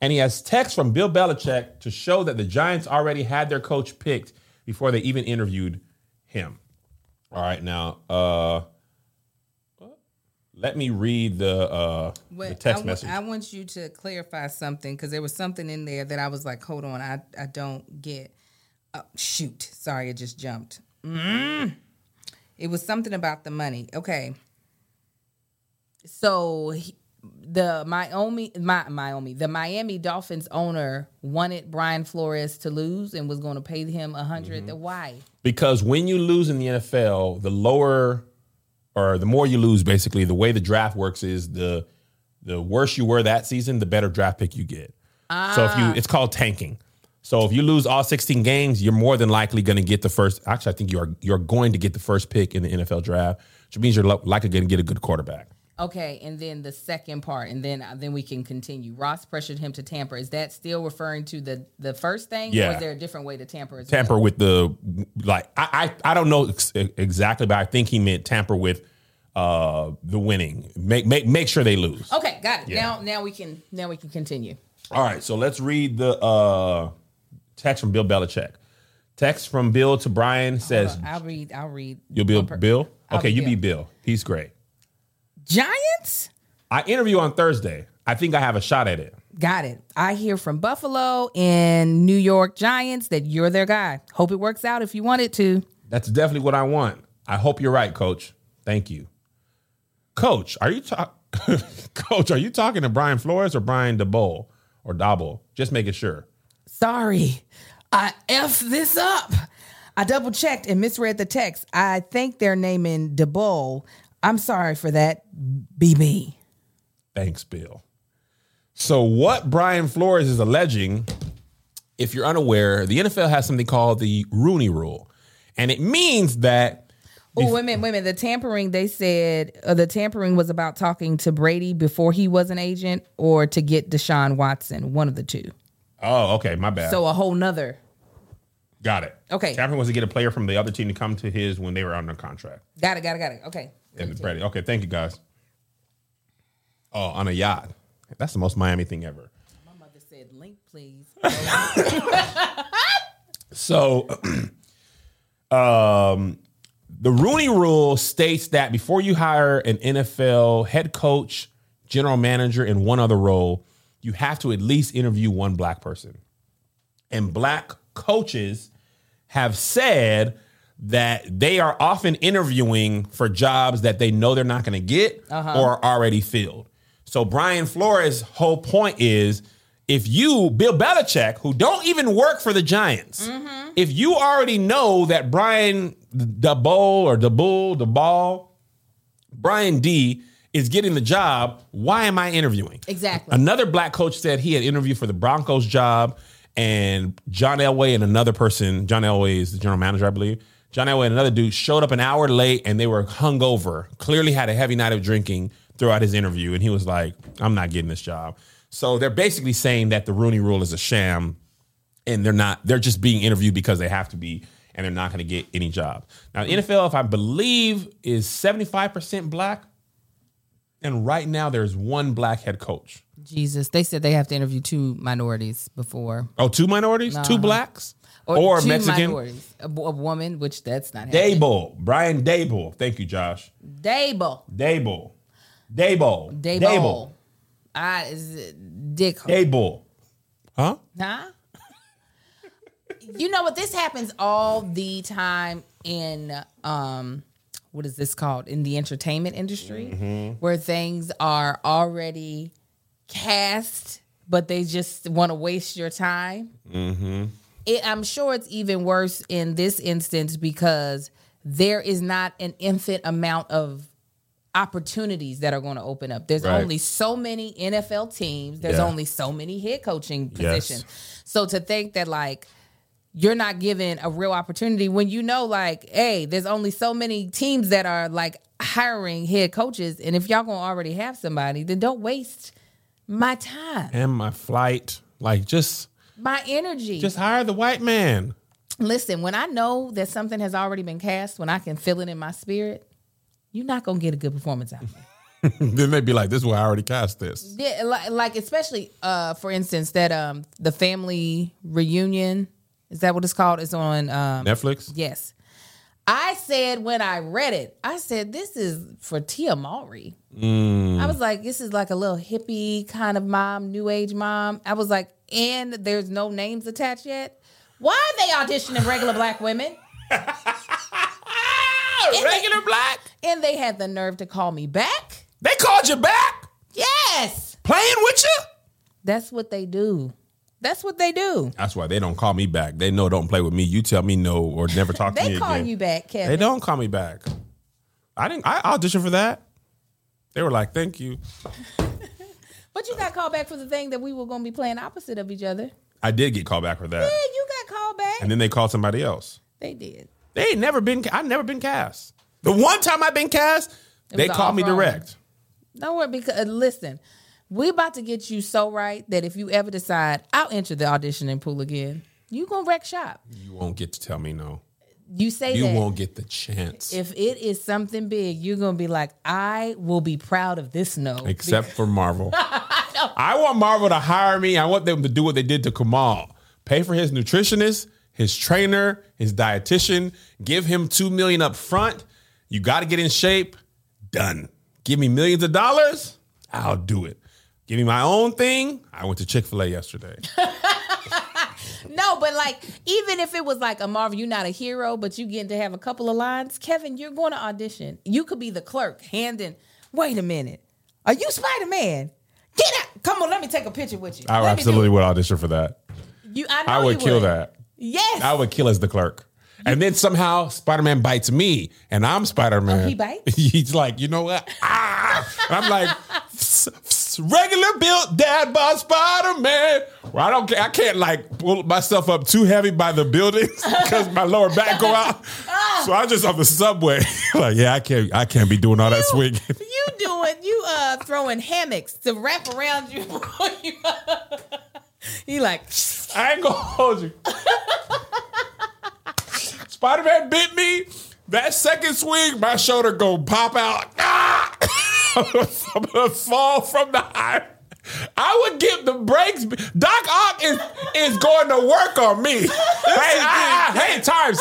and he has texts from Bill Belichick to show that the Giants already had their coach picked before they even interviewed him. All right, now... let me read the text message. I want you to clarify something, because there was something in there that I was like, hold on, I don't get. Oh, shoot. Sorry, it just jumped. It was something about the money. Okay. So the Miami Dolphins owner wanted Brian Flores to lose and was going to pay him $100,000. Mm-hmm. Why? Because when you lose in the NFL, the more you lose, basically, the way the draft works is the worse you were that season, the better draft pick you get. So it's called tanking. So if you lose all 16 games, you're more than likely going to get the first. Actually, I think you're going to get the first pick in the NFL draft, which means you're likely going to get a good quarterback. Okay, and then the second part, and then we can continue. Ross pressured him to tamper. Is that still referring to the first thing? Yeah. Or is there a different way to tamper as well? Tamper with I don't know exactly, but I think he meant tamper with the winning. Make sure they lose. Okay, got it. Yeah. Now we can continue. All right, so let's read the text from Bill Belichick. Text from Bill to Brian says, I'll read. You'll be Bill? Okay, you be Bill. He's great. Giants? I interview on Thursday. I think I have a shot at it. Got it. I hear from Buffalo and New York Giants that you're their guy. Hope it works out if you want it to. That's definitely what I want. I hope you're right, Coach. Thank you. Coach, are you talking to Brian Flores or Brian Daboll or Daboll? Just making sure. Sorry, I effed this up. I double checked and misread the text. I think they're naming Daboll. I'm sorry for that, BB. Thanks, Bill. So what Brian Flores is alleging, if you're unaware, the NFL has something called the Rooney Rule. And it means that... Oh, women. The tampering, they said, the tampering was about talking to Brady before he was an agent or to get Deshaun Watson, one of the two. Oh, okay. My bad. So a whole nother... Got it. Okay. Tampering was to get a player from the other team to come to his when they were under contract. Got it. Okay. And Brady. Okay, thank you guys. Oh, on a yacht. That's the most Miami thing ever. My mother said, link, please. So, the Rooney Rule states that before you hire an NFL head coach, general manager, and one other role, you have to at least interview one black person. And black coaches have said that they are often interviewing for jobs that they know they're not going to get or are already filled. So Brian Flores' whole point is, if you, Bill Belichick, who don't even work for the Giants, if you already know that Brian Daboll, Brian D is getting the job, why am I interviewing? Exactly. Another black coach said he had interviewed for the Broncos job And John Elway and another person, John Elway is the general manager, I believe. John Elway and another dude showed up an hour late and they were hungover, clearly had a heavy night of drinking throughout his interview. And he was like, I'm not getting this job. So they're basically saying that the Rooney Rule is a sham and they're just being interviewed because they have to be, and they're not going to get any job. Now, the NFL, if I believe, is 75% black. And right now there's one black head coach. Jesus. They said they have to interview two minorities before. Oh, two minorities? Uh-huh. Two blacks? Or two Mexican? Minorities. A woman, which that's not happening. Daboll. Brian Daboll. Thank you, Josh. Daboll. Daboll. Huh? Huh? You know what? This happens all the time in, what is this called? In the entertainment industry, mm-hmm. where things are already cast, but they just want to waste your time. Mm-hmm. I'm sure it's even worse in this instance because there is not an infinite amount of opportunities that are going to open up. There's only so many NFL teams. There's only so many head coaching positions. Yes. So to think that, like, you're not given a real opportunity when you know, like, hey, there's only so many teams that are, like, hiring head coaches. And if y'all going to already have somebody, then don't waste my time. And my flight. Like, just... my energy. Just hire the white man. Listen, when I know that something has already been cast, when I can feel it in my spirit, you're not going to get a good performance out of it. Then they'd be like, this is why I already cast this. Yeah, like especially, for instance, that the family reunion... Is that what it's called? It's on Netflix? Yes. I said when I read it, I said, this is for Tia Mowry. Mm. I was like, this is like a little hippie kind of mom, new age mom. I was like, and there's no names attached yet. Why are they auditioning regular black women? Regular black? And they had the nerve to call me back. They called you back? Yes. Playing with you? That's what they do. That's what they do. That's why they don't call me back. They know don't play with me. You tell me no or never talk to me again. They call you back, Kevin. They don't call me back. I auditioned for that. They were like, thank you. But you got called back for the thing that we were going to be playing opposite of each other. I did get called back for that. Yeah, you got called back. And then they called somebody else. They did. They ain't never been, I've never been cast. The one time I've been cast, they called me direct. Don't worry, because, listen. We about to get you so right that if you ever decide, I'll enter the auditioning pool again, you going to wreck shop. You won't get to tell me no. You say you that. You won't get the chance. If it is something big, you're going to be like, I will be proud of this no. Except for Marvel. I want Marvel to hire me. I want them to do what they did to Kamal. Pay for his nutritionist, his trainer, his dietitian. Give him $2 million up front. You got to get in shape. Done. Give me millions of dollars. I'll do it. Give me my own thing. I went to Chick-fil-A yesterday. No, but like, even if it was like a Marvel, you're not a hero, but you get to have a couple of lines. Kevin, you're going to audition. You could be the clerk handing, wait a minute. Are you Spider-Man? Get out. Come on, let me take a picture with you. I absolutely would audition for that. I would kill that. Yes. I would kill as the clerk. And then somehow Spider-Man bites me and I'm Spider-Man. Oh, he bites? He's like, you know what? Ah! And I'm like, regular built dad bod Spider-Man. Well, I don't care. I can't like pull myself up too heavy by the buildings because my lower back go out. So I just on the subway. Like, yeah, I can't be doing all that swing. You throwing hammocks to wrap around you. You like, I ain't gonna hold you. Spider-Man bit me. That second swing, my shoulder go pop out. Ah! I'm gonna fall from the high. I would give the breaks. Doc Ock is going to work on me. Hey, times.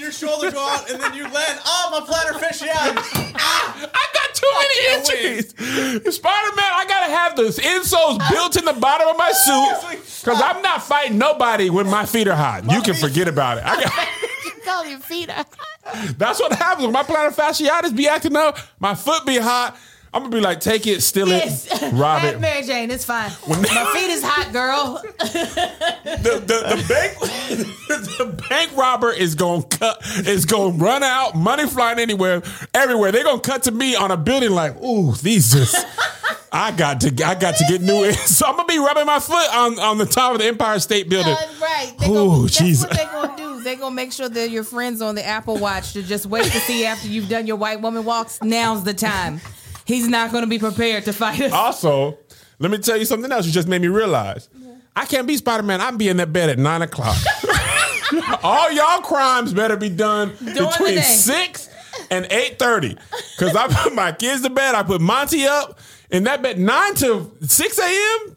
Your shoulder go out and then you land. Oh, my plantar fasciitis. I got too many injuries. Spider-Man, I gotta have the insoles built in the bottom of my suit because I'm not fighting nobody when my feet are hot. You can forget about it. Call your feet are hot. That's what happens when my plantar fasciitis be acting up. My foot be hot. I'm gonna be like, take it, steal it, rob it. Mary Jane, it's fine. My feet is hot, girl. the bank robber is gonna run out, money flying everywhere. They're gonna cut to me on a building like, ooh, these just I got to get new ears. So I'm gonna be rubbing my foot on the top of the Empire State Building. Right. Oh, Jesus. That's what they're gonna do. They're gonna make sure that your friends on the Apple Watch to just wait to see after you've done your white woman walks. Now's the time. He's not gonna be prepared to fight us. Also, let me tell you something else. You just made me realize I can't be Spider-Man. I'm be in that bed at 9 o'clock. All y'all crimes better be done between 6 and 8:30, because I put my kids to bed. I put Monty up, and that bed 9 to 6 a.m.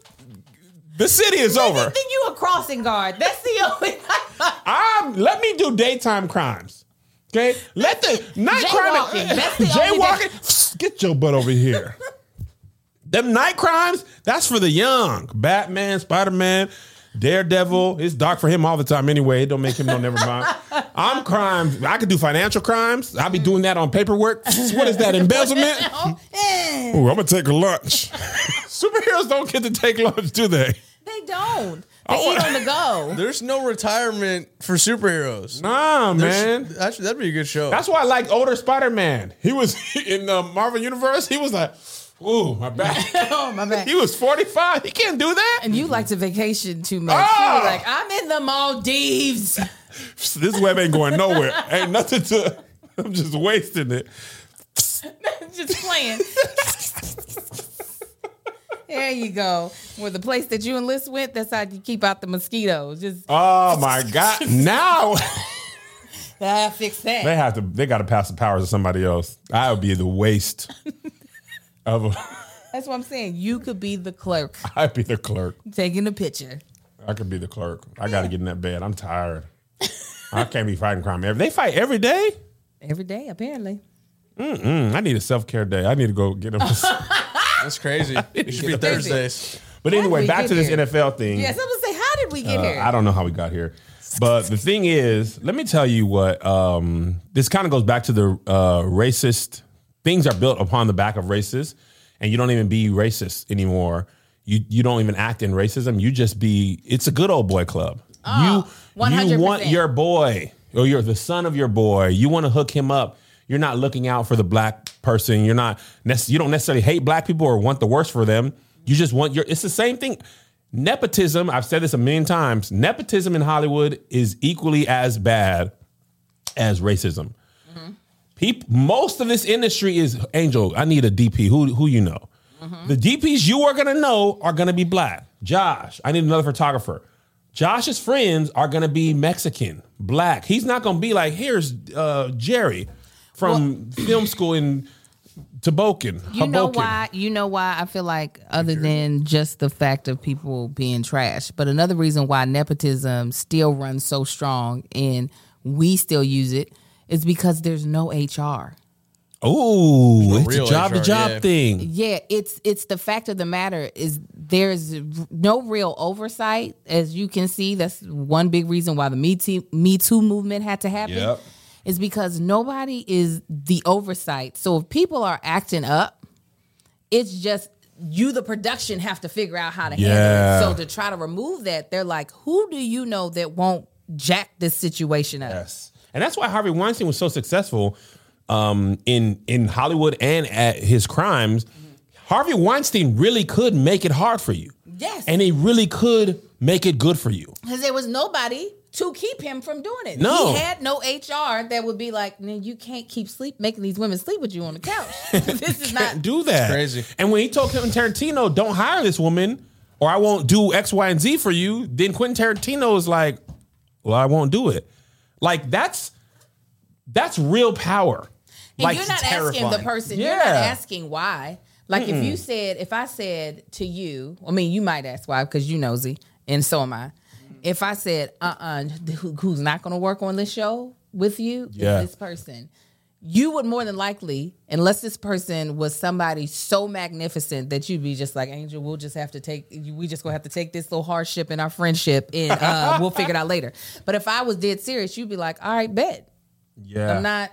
The city is over. I think you a crossing guard. That's the only. Let me do daytime crimes. Okay, let the night crime. Jaywalking. Get your butt over here. Them night crimes. That's for the young. Batman, Spider-Man. Daredevil. It's dark for him all the time anyway. It don't make him no never mind. I'm crimes. I could do financial crimes. I'll be doing that on paperwork. What is that, embezzlement? Ooh, I'm going to take a lunch. Superheroes don't get to take lunch, do they? They don't. They eat on the go. There's no retirement for superheroes. Nah, man. Actually, that'd be a good show. That's why I like older Spider-Man. He was in the Marvel Universe. He was like... Ooh, my back. Oh, my back. He was 45. He can't do that. And you like to vacation too much. Oh. You're like, I'm in the Maldives. This web ain't going nowhere. Ain't nothing to... I'm just wasting it. Just playing. There you go. Well, the place that you enlist with, that's how you keep out the mosquitoes. Just. Oh, my God. Now... I fix that. They got to pass the powers to somebody else. I would be the waste... That's what I'm saying. You could be the clerk. I'd be the clerk. Taking a picture. I could be the clerk. I got to get in that bed. I'm tired. I can't be fighting crime. They fight every day? Every day, apparently. I need a self-care day. I need to go get them. That's crazy. It should be Thursdays. But anyway, back to this NFL thing. Yes, I was going to say, how did we get here? I don't know how we got here. But the thing is, let me tell you what. This kind of goes back to the racist... Things are built upon the back of races, and you don't even be racist anymore. You don't even act in racism. You just be. It's a good old boy club. Oh, you 100%. You want your boy, or you're the son of your boy. You want to hook him up. You're not looking out for the black person. You're not. You don't necessarily hate black people or want the worst for them. You just want your. It's the same thing. Nepotism. I've said this a million times. Nepotism in Hollywood is equally as bad as racism. Most of this industry is, Angel, I need a DP. Who you know? Mm-hmm. The DPs you are going to know are going to be black. Josh, I need another photographer. Josh's friends are going to be Mexican, black. He's not going to be like, here's Jerry from film school in Hoboken. You know why I feel like other than just the fact of people being trash, but another reason why nepotism still runs so strong and we still use it, it's because there's no HR. Oh, it's a job-to-job thing. Yeah, it's the fact of the matter is there's no real oversight. As you can see, that's one big reason why the Me Too movement had to happen. Yep. Is because nobody is the oversight. So if people are acting up, it's just you, the production, have to figure out how to handle it. So to try to remove that, they're like, who do you know that won't jack this situation up? Yes. And that's why Harvey Weinstein was so successful in Hollywood and at his crimes. Mm-hmm. Harvey Weinstein really could make it hard for you. Yes. And he really could make it good for you. Because there was nobody to keep him from doing it. No. He had no HR that would be like, man, you can't keep making these women sleep with you on the couch. This is not. Do that. It's crazy. And when he told Quentin Tarantino, don't hire this woman or I won't do X, Y, and Z for you, then Quentin Tarantino was like, well, I won't do it. Like that's real power. And like, you're not asking the person. Yeah. You're not asking why. Like if I said to you, I mean, you might ask why because you nosy, and so am I. If I said, who's not going to work on this show with you? Yeah. Is this person. You would more than likely, unless this person was somebody so magnificent that you'd be just like, Angel, we just gonna have to take this little hardship in our friendship and we'll figure it out later. But if I was dead serious, you'd be like, all right, bet. Yeah. I'm not,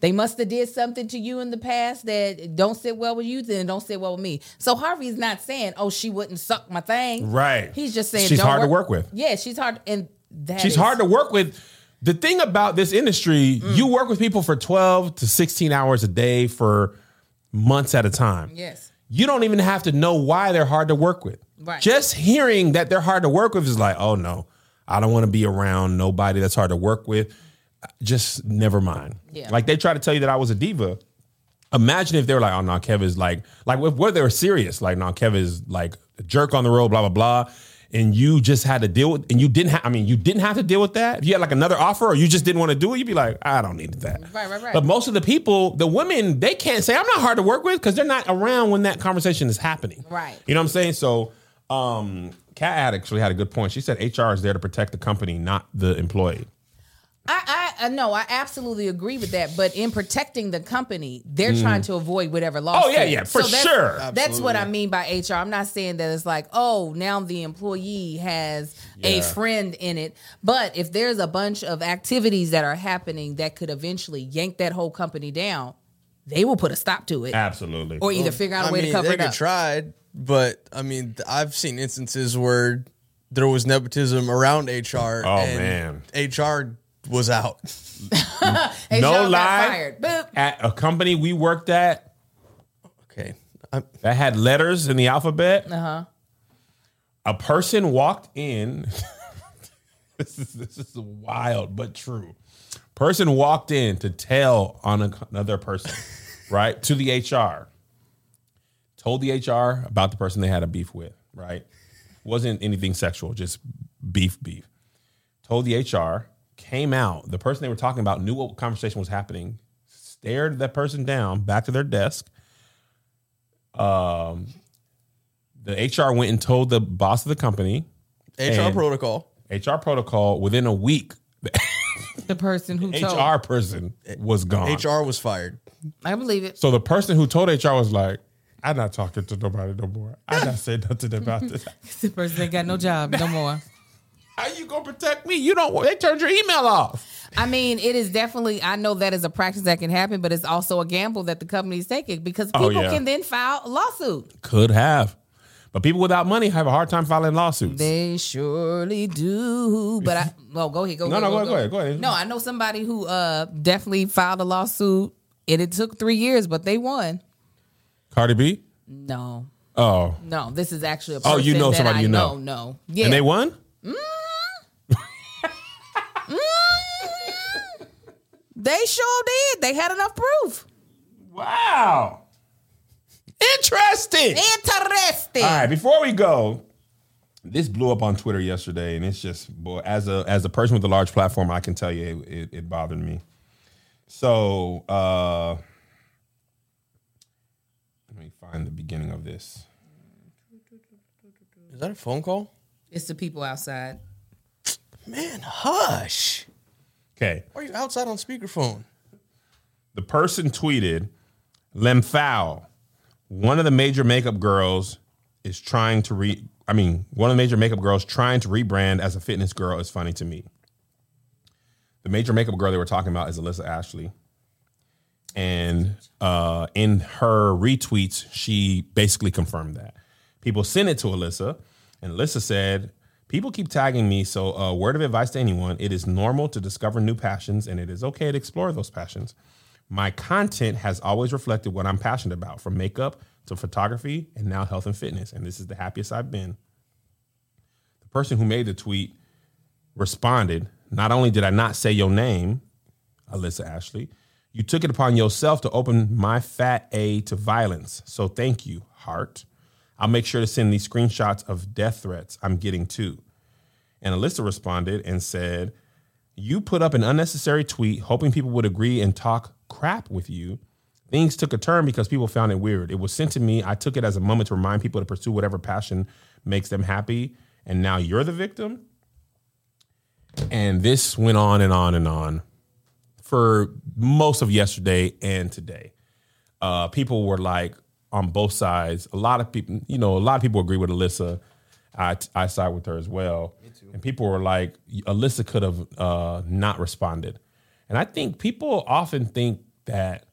they must have did something to you in the past that don't sit well with you, then don't sit well with me. So Harvey's not saying, oh, she wouldn't suck my thing. Right. He's just saying, she's hard to work with. Yeah, she's hard. And she's hard to work with. The thing about this industry, you work with people for 12 to 16 hours a day for months at a time. Yes. you don't even have to know why they're hard to work with. Right. Just hearing that they're hard to work with is like, oh, no, I don't want to be around nobody that's hard to work with. Just never mind. Yeah. Like, they try to tell you that I was a diva. Imagine if they were like, oh, no, Kev is like what they were serious. Like, no, Kev is like a jerk on the road, blah, blah, blah. And you just had to deal with, and you didn't have to deal with that. If you had like another offer or you just didn't want to do it, you'd be like, I don't need that. Right, right, right. But most of the people, the women, they can't say I'm not hard to work with because they're not around when that conversation is happening. Right. You know what I'm saying? So Kat actually had a good point. She said HR is there to protect the company, not the employee. No, I absolutely agree with that. But in protecting the company, they're trying to avoid whatever loss. Oh, yeah, yeah, for so that's, sure. Absolutely. That's what I mean by HR. I'm not saying that it's like, oh, now the employee has a friend in it. But if there's a bunch of activities that are happening that could eventually yank that whole company down, they will put a stop to it. Absolutely. Or either figure out a way to cover it up. They could try, but I mean, I've seen instances where there was nepotism around HR. Oh, and man. HR was out. No lie. At a company we worked at, okay, that had letters in the alphabet. A person walked in. This is wild but true. Person walked in to tell on another person, right? To the HR. Told the HR about the person they had a beef with, right? Wasn't anything sexual, just beef. Told the HR. Came out, the person they were talking about knew what conversation was happening, stared that person down, back to their desk. The HR went and told the boss of the company. HR protocol. Within a week, the person who told HR person was gone. HR was fired. I believe it. So the person who told HR was like, I'm not talking to nobody no more. I not say nothing about this. It's the person that got no job no more. How you gonna protect me? You don't. They turned your email off. I mean, it is definitely. I know that is a practice that can happen, but it's also a gamble that the company is taking because people can then file a lawsuit. Could have, but people without money have a hard time filing lawsuits. They surely do. But go ahead. Go ahead. No, I know somebody who definitely filed a lawsuit, and it took 3 years, but they won. Cardi B? No. Oh no, this is actually a person somebody you know. No, yeah, and they won. Mm. They sure did. They had enough proof. Wow. Interesting. All right, before we go, this blew up on Twitter yesterday, and it's just, boy, as a person with a large platform, I can tell you it bothered me. So, let me find the beginning of this. Is that a phone call? It's the people outside. Man, hush. Okay. Why are you outside on speakerphone? The person tweeted, Lemphao, one of the major makeup girls trying to rebrand as a fitness girl is funny to me. The major makeup girl they were talking about is Alyssa Ashley. And in her retweets, she basically confirmed that. People sent it to Alyssa, and Alyssa said, people keep tagging me, so a word of advice to anyone, it is normal to discover new passions, and it is okay to explore those passions. My content has always reflected what I'm passionate about, from makeup to photography and now health and fitness, and this is the happiest I've been. The person who made the tweet responded, not only did I not say your name, Alyssa Ashley, you took it upon yourself to open my fat A to violence, so thank you, heart. I'll make sure to send these screenshots of death threats I'm getting too. And Alyssa responded and said, you put up an unnecessary tweet hoping people would agree and talk crap with you. Things took a turn because people found it weird. It was sent to me. I took it as a moment to remind people to pursue whatever passion makes them happy. And now you're the victim. And this went on and on and on for most of yesterday and today. People were like, on both sides, a lot of people agree with Alyssa. I side with her as well. Me too. And people were like, Alyssa could have not responded. And I think people often think that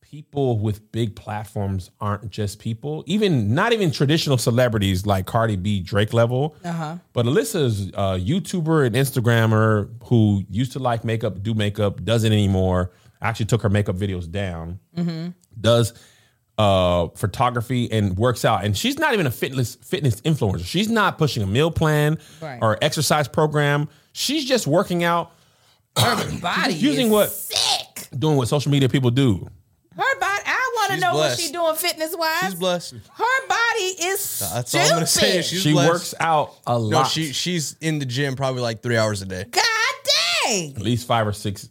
people with big platforms aren't just people, not even traditional celebrities like Cardi B, Drake level. But Alyssa's a YouTuber and Instagrammer who used to like makeup, do makeup, doesn't anymore. Actually took her makeup videos down. Does photography and works out. And she's not even a fitness influencer. She's not pushing a meal plan or exercise program. She's just working out. Her body is sick. Doing what social media people do. Her body. I want to know what she's doing fitness wise. She's blessed. Her body is That's stupid. All I'm gonna say. She works out a lot. No, she's in the gym probably like 3 hours a day. God dang. At least 5 or 6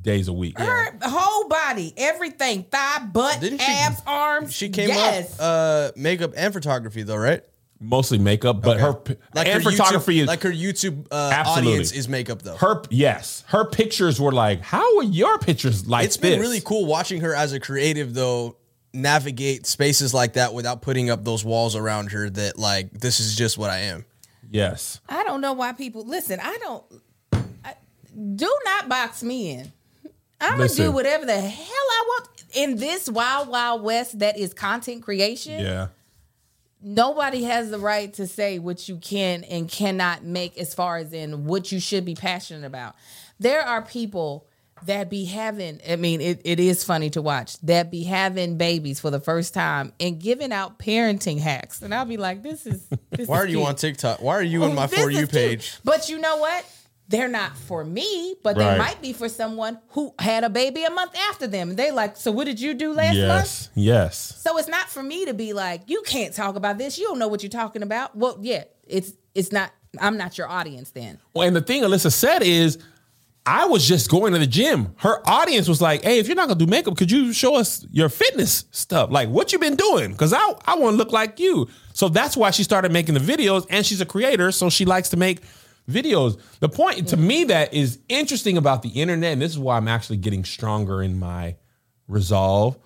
days a week. Her whole body, everything, thigh, butt, abs, arms. She came up makeup and photography though, right? Mostly makeup, but her photography is like her YouTube audience is makeup though. Her pictures were like, how are your pictures like? It's been really cool watching her as a creative though navigate spaces like that without putting up those walls around her that like this is just what I am. Yes, I don't know why people listen. Do not box me in. I'm going to do whatever the hell I want in this wild, wild west that is content creation. Yeah. Nobody has the right to say what you can and cannot make as far as in what you should be passionate about. There are people that be having, I mean, it is funny to watch, that be having babies for the first time and giving out parenting hacks. And I'll be like, this Why are you on TikTok? Why are you on my For You page? But you know what? They're not for me, but they might be for someone who had a baby a month after them. They like, so what did you do last month? Yes. So it's not for me to be like, you can't talk about this. You don't know what you're talking about. Well, yeah, it's not. I'm not your audience then. Well, and the thing Alyssa said is, I was just going to the gym. Her audience was like, hey, if you're not going to do makeup, could you show us your fitness stuff? Like what you've been doing? Because I want to look like you. So that's why she started making the videos, and she's a creator. So she likes to make videos. The point to me that is interesting about the internet, and this is why I'm actually getting stronger in my resolve,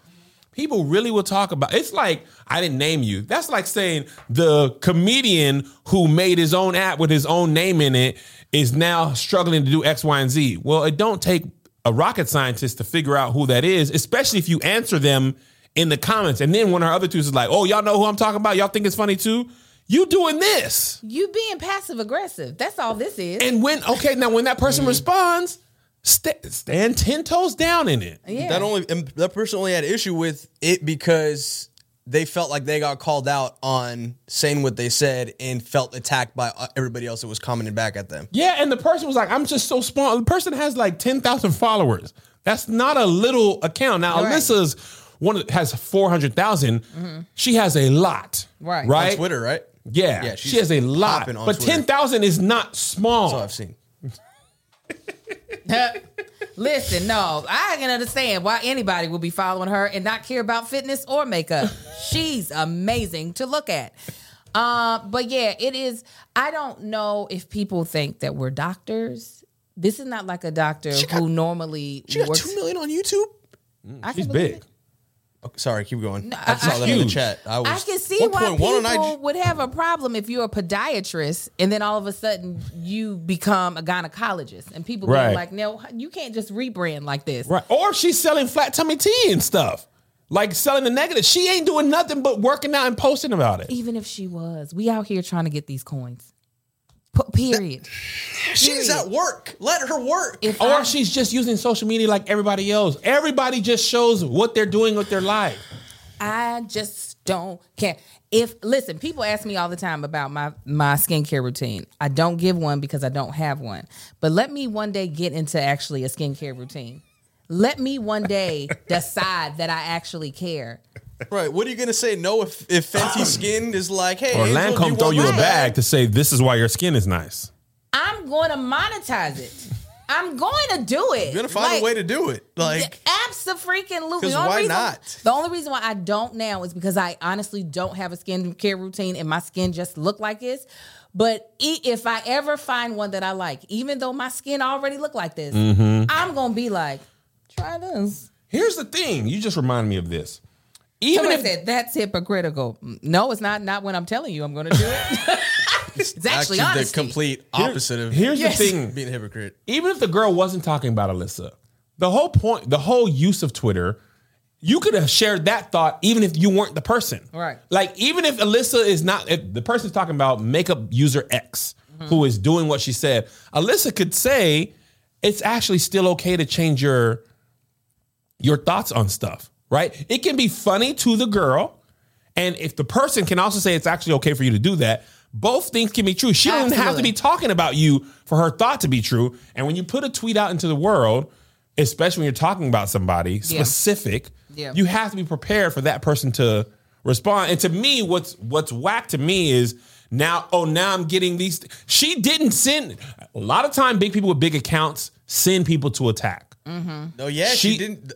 people really will talk about, it's like, I didn't name you. That's like saying the comedian who made his own app with his own name in it is now struggling to do X, Y, and Z. Well, it don't take a rocket scientist to figure out who that is, especially if you answer them in the comments. And then one of our other twos is like, oh, y'all know who I'm talking about? Y'all think it's funny too? You doing this. You being passive aggressive. That's all this is. And when that person responds, stand 10 toes down in it. Yeah. That person only had an issue with it because they felt like they got called out on saying what they said and felt attacked by everybody else that was commenting back at them. Yeah, and the person was like, I'm just so small. The person has like 10,000 followers. That's not a little account. Now, Alyssa's one has 400,000. Mm-hmm. She has a lot. Right? On Twitter, right? Yeah, she has a lot, but 10,000 is not small. That's all I've seen. Listen, no, I can understand why anybody would be following her and not care about fitness or makeup. She's amazing to look at. But yeah, it is. I don't know if people think that we're doctors. This is not like a doctor who normally works. She got 2 million on YouTube? She's big. Sorry, keep going. No, I saw that in the chat. I can see why people would have a problem if you're a podiatrist and then all of a sudden you become a gynecologist and people being like, no, you can't just rebrand like this. Right. Or she's selling flat tummy tea and stuff. Like selling the negative. She ain't doing nothing but working out and posting about it. Even if she was. We out here trying to get these coins. Period. She's at work. Let her work. Or she's just using social media like everybody else. Everybody just shows what they're doing with their life. I just don't care. Listen, people ask me all the time about my skincare routine. I don't give one because I don't have one. But let me one day get into actually a skincare routine. Let me one day decide that I actually care. Right, what are you gonna say? No, if Fenty Skin is like, hey, or Lancome throw you a bag to say this is why your skin is nice. I'm going to monetize it. I'm going to do it. You're gonna find a way to do it. Like, abso-freaking-lutely. Because why not? The only reason why I don't now is because I honestly don't have a skincare routine, and my skin just look like this. But if I ever find one that I like, even though my skin already look like this, I'm gonna be like, try this. Here's the thing. You just reminded me of this. Even if said, that's hypocritical. No, it's not. Not when I'm telling you I'm going to do it. It's actually the complete opposite of the thing being a hypocrite. Even if the girl wasn't talking about Alyssa, the whole point, the whole use of Twitter, you could have shared that thought even if you weren't the person. Right. Like even if Alyssa is not, if the person's talking about makeup user X who is doing what she said, Alyssa could say it's actually still okay to change your thoughts on stuff. right? It can be funny to the girl. And if the person can also say it's actually okay for you to do that, both things can be true. She doesn't have to be talking about you for her thought to be true. And when you put a tweet out into the world, especially when you're talking about somebody specific, you have to be prepared for that person to respond. And to me, what's whack to me is now I'm getting these. She didn't send. A lot of time, big people with big accounts send people to attack. Mm-hmm. No, yeah, she didn't.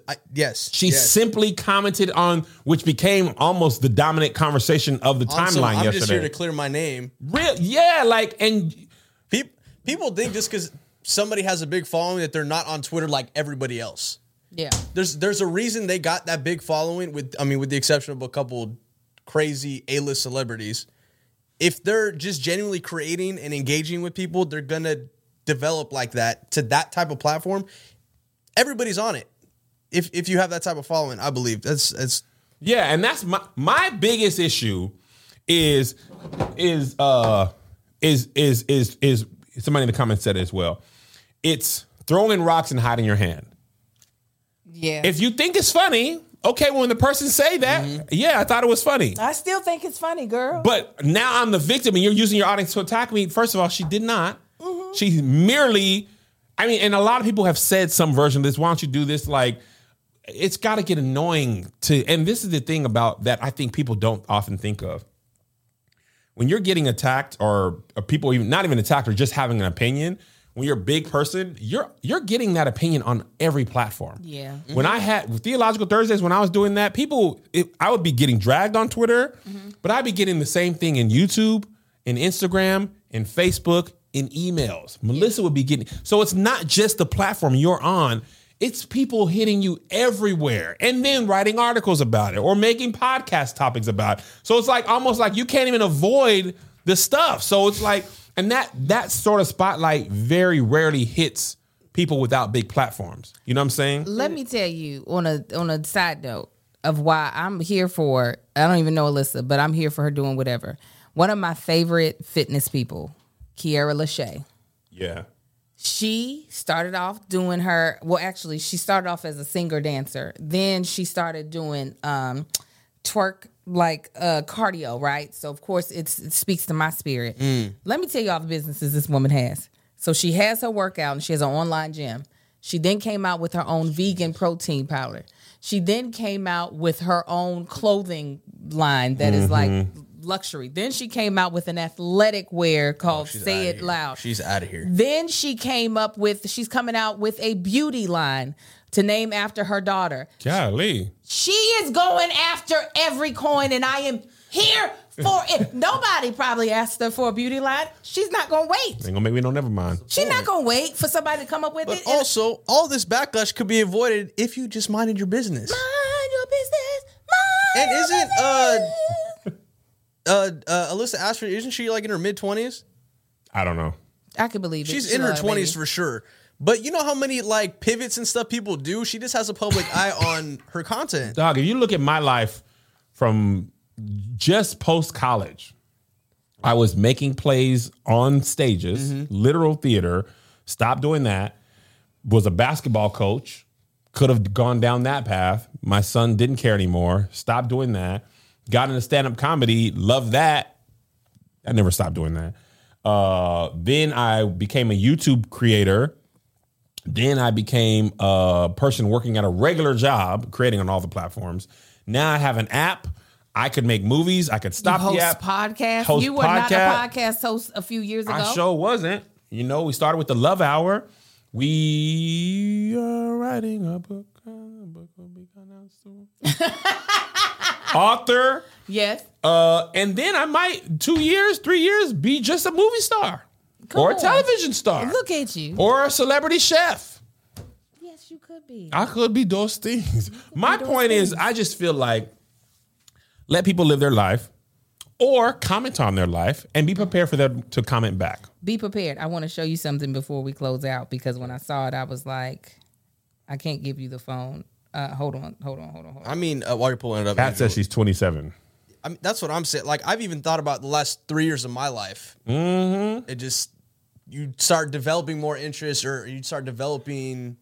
Simply commented on, which became almost the dominant conversation of the timeline yesterday. I'm just here to clear my name. And people think just because somebody has a big following that they're not on Twitter like everybody else. Yeah, there's a reason they got that big following. With the exception of a couple crazy A-list celebrities, if they're just genuinely creating and engaging with people, they're gonna develop like that to that type of platform. Everybody's on it. If you have that type of following, I believe that's and that's my biggest issue is somebody in the comments said it as well. It's throwing rocks and hiding your hand. Yeah. If you think it's funny, okay, when the person say that, I thought it was funny. I still think it's funny, girl. But now I'm the victim and you're using your audience to attack me. First of all, she did not. Mm-hmm. She merely and a lot of people have said some version of this. Why don't you do this? Like, it's got to get annoying to. And this is the thing about that I think people don't often think of. When you're getting attacked, or people even not even attacked, or just having an opinion. When you're a big person, you're getting that opinion on every platform. Yeah. Mm-hmm. When I had Theological Thursdays, when I was doing that, I would be getting dragged on Twitter, but I'd be getting the same thing in YouTube, in Instagram, in Facebook. In emails, Melissa would be getting. So it's not just the platform you're on. It's people hitting you everywhere and then writing articles about it or making podcast topics about it. So it's like almost like you can't even avoid the stuff. So it's like, and that sort of spotlight very rarely hits people without big platforms. You know what I'm saying? Let me tell you on a side note of why I'm here for, I don't even know Alyssa, but I'm here for her doing whatever. One of my favorite fitness people, Kiara Lachey. Yeah. She started off doing she started off as a singer dancer. Then she started doing twerk cardio, right? So of course it speaks to my spirit. Let me tell you all the businesses this woman has. So she has her workout and she has an online gym. She then came out with her own vegan protein powder. She then came out with her own clothing line that is like luxury. Then she came out with an athletic wear called Say It Loud. She's out of here. Then she's coming out with a beauty line to name after her daughter. Golly. She is going after every coin, and I am here for it. Nobody probably asked her for a beauty line. She's not going to wait. Ain't going to make me never mind. She's not going to wait for somebody to come up with it. But also, all this backlash could be avoided if you just minded your business. Mind your business. Mind your business. And isn't... Alyssa Ashley, isn't she like in her mid-20s? I don't know. I could believe it. She's in her 20s for sure. But you know how many like pivots and stuff people do? She just has a public eye on her content. Dog, if you look at my life from just post-college, I was making plays on stages, literal theater, stopped doing that, was a basketball coach, could have gone down that path. My son didn't care anymore, stopped doing that. Got into stand-up comedy, loved that. I never stopped doing that. Then I became a YouTube creator. Then I became a person working at a regular job, creating on all the platforms. Now I have an app. I could make movies. I could stop the app. Host podcasts. You were not a podcast host a few years ago. I sure wasn't. You know, we started with the Love Hour. We are writing a book. The book will be coming out soon. Author. Yes. And then I might 3 years be just a movie star. Come or a television star. Look at you. Or a celebrity chef. Yes, you could be. I could be those things. My point is I just feel like let people live their life or comment on their life and be prepared for them to comment back. Be prepared. I want to show you something before we close out because when I saw it, I was like, I can't give you the phone. Hold on. While you're pulling it up. Pat says she's 27. I mean, that's what I'm saying. Like, I've even thought about the last 3 years of my life. Mm-hmm. It just, you start developing more interest or you start developing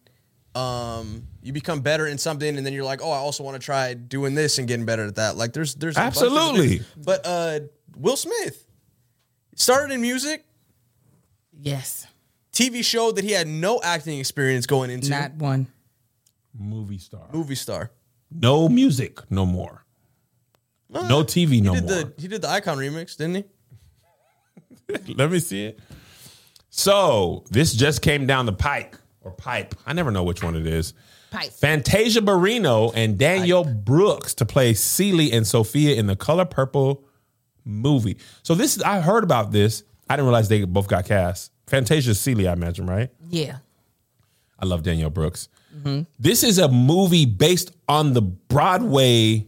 You become better in something, and then you're like, oh, I also want to try doing this and getting better at that. Like, there's absolutely. But Will Smith started in music. Yes. TV show that he had no acting experience going into. Not one. Movie star. No music no more. No TV no more. He did the Icon remix, didn't he? Let me see it. So this just came down the pike. Or pipe. I never know which one it is. Pipe. Fantasia Barrino and Danielle Brooks to play Celie and Sophia in the Color Purple movie. So this, I heard about this. I didn't realize they both got cast. Fantasia's Celie, I imagine, right? Yeah. I love Danielle Brooks. Mm-hmm. This is a movie based on the Broadway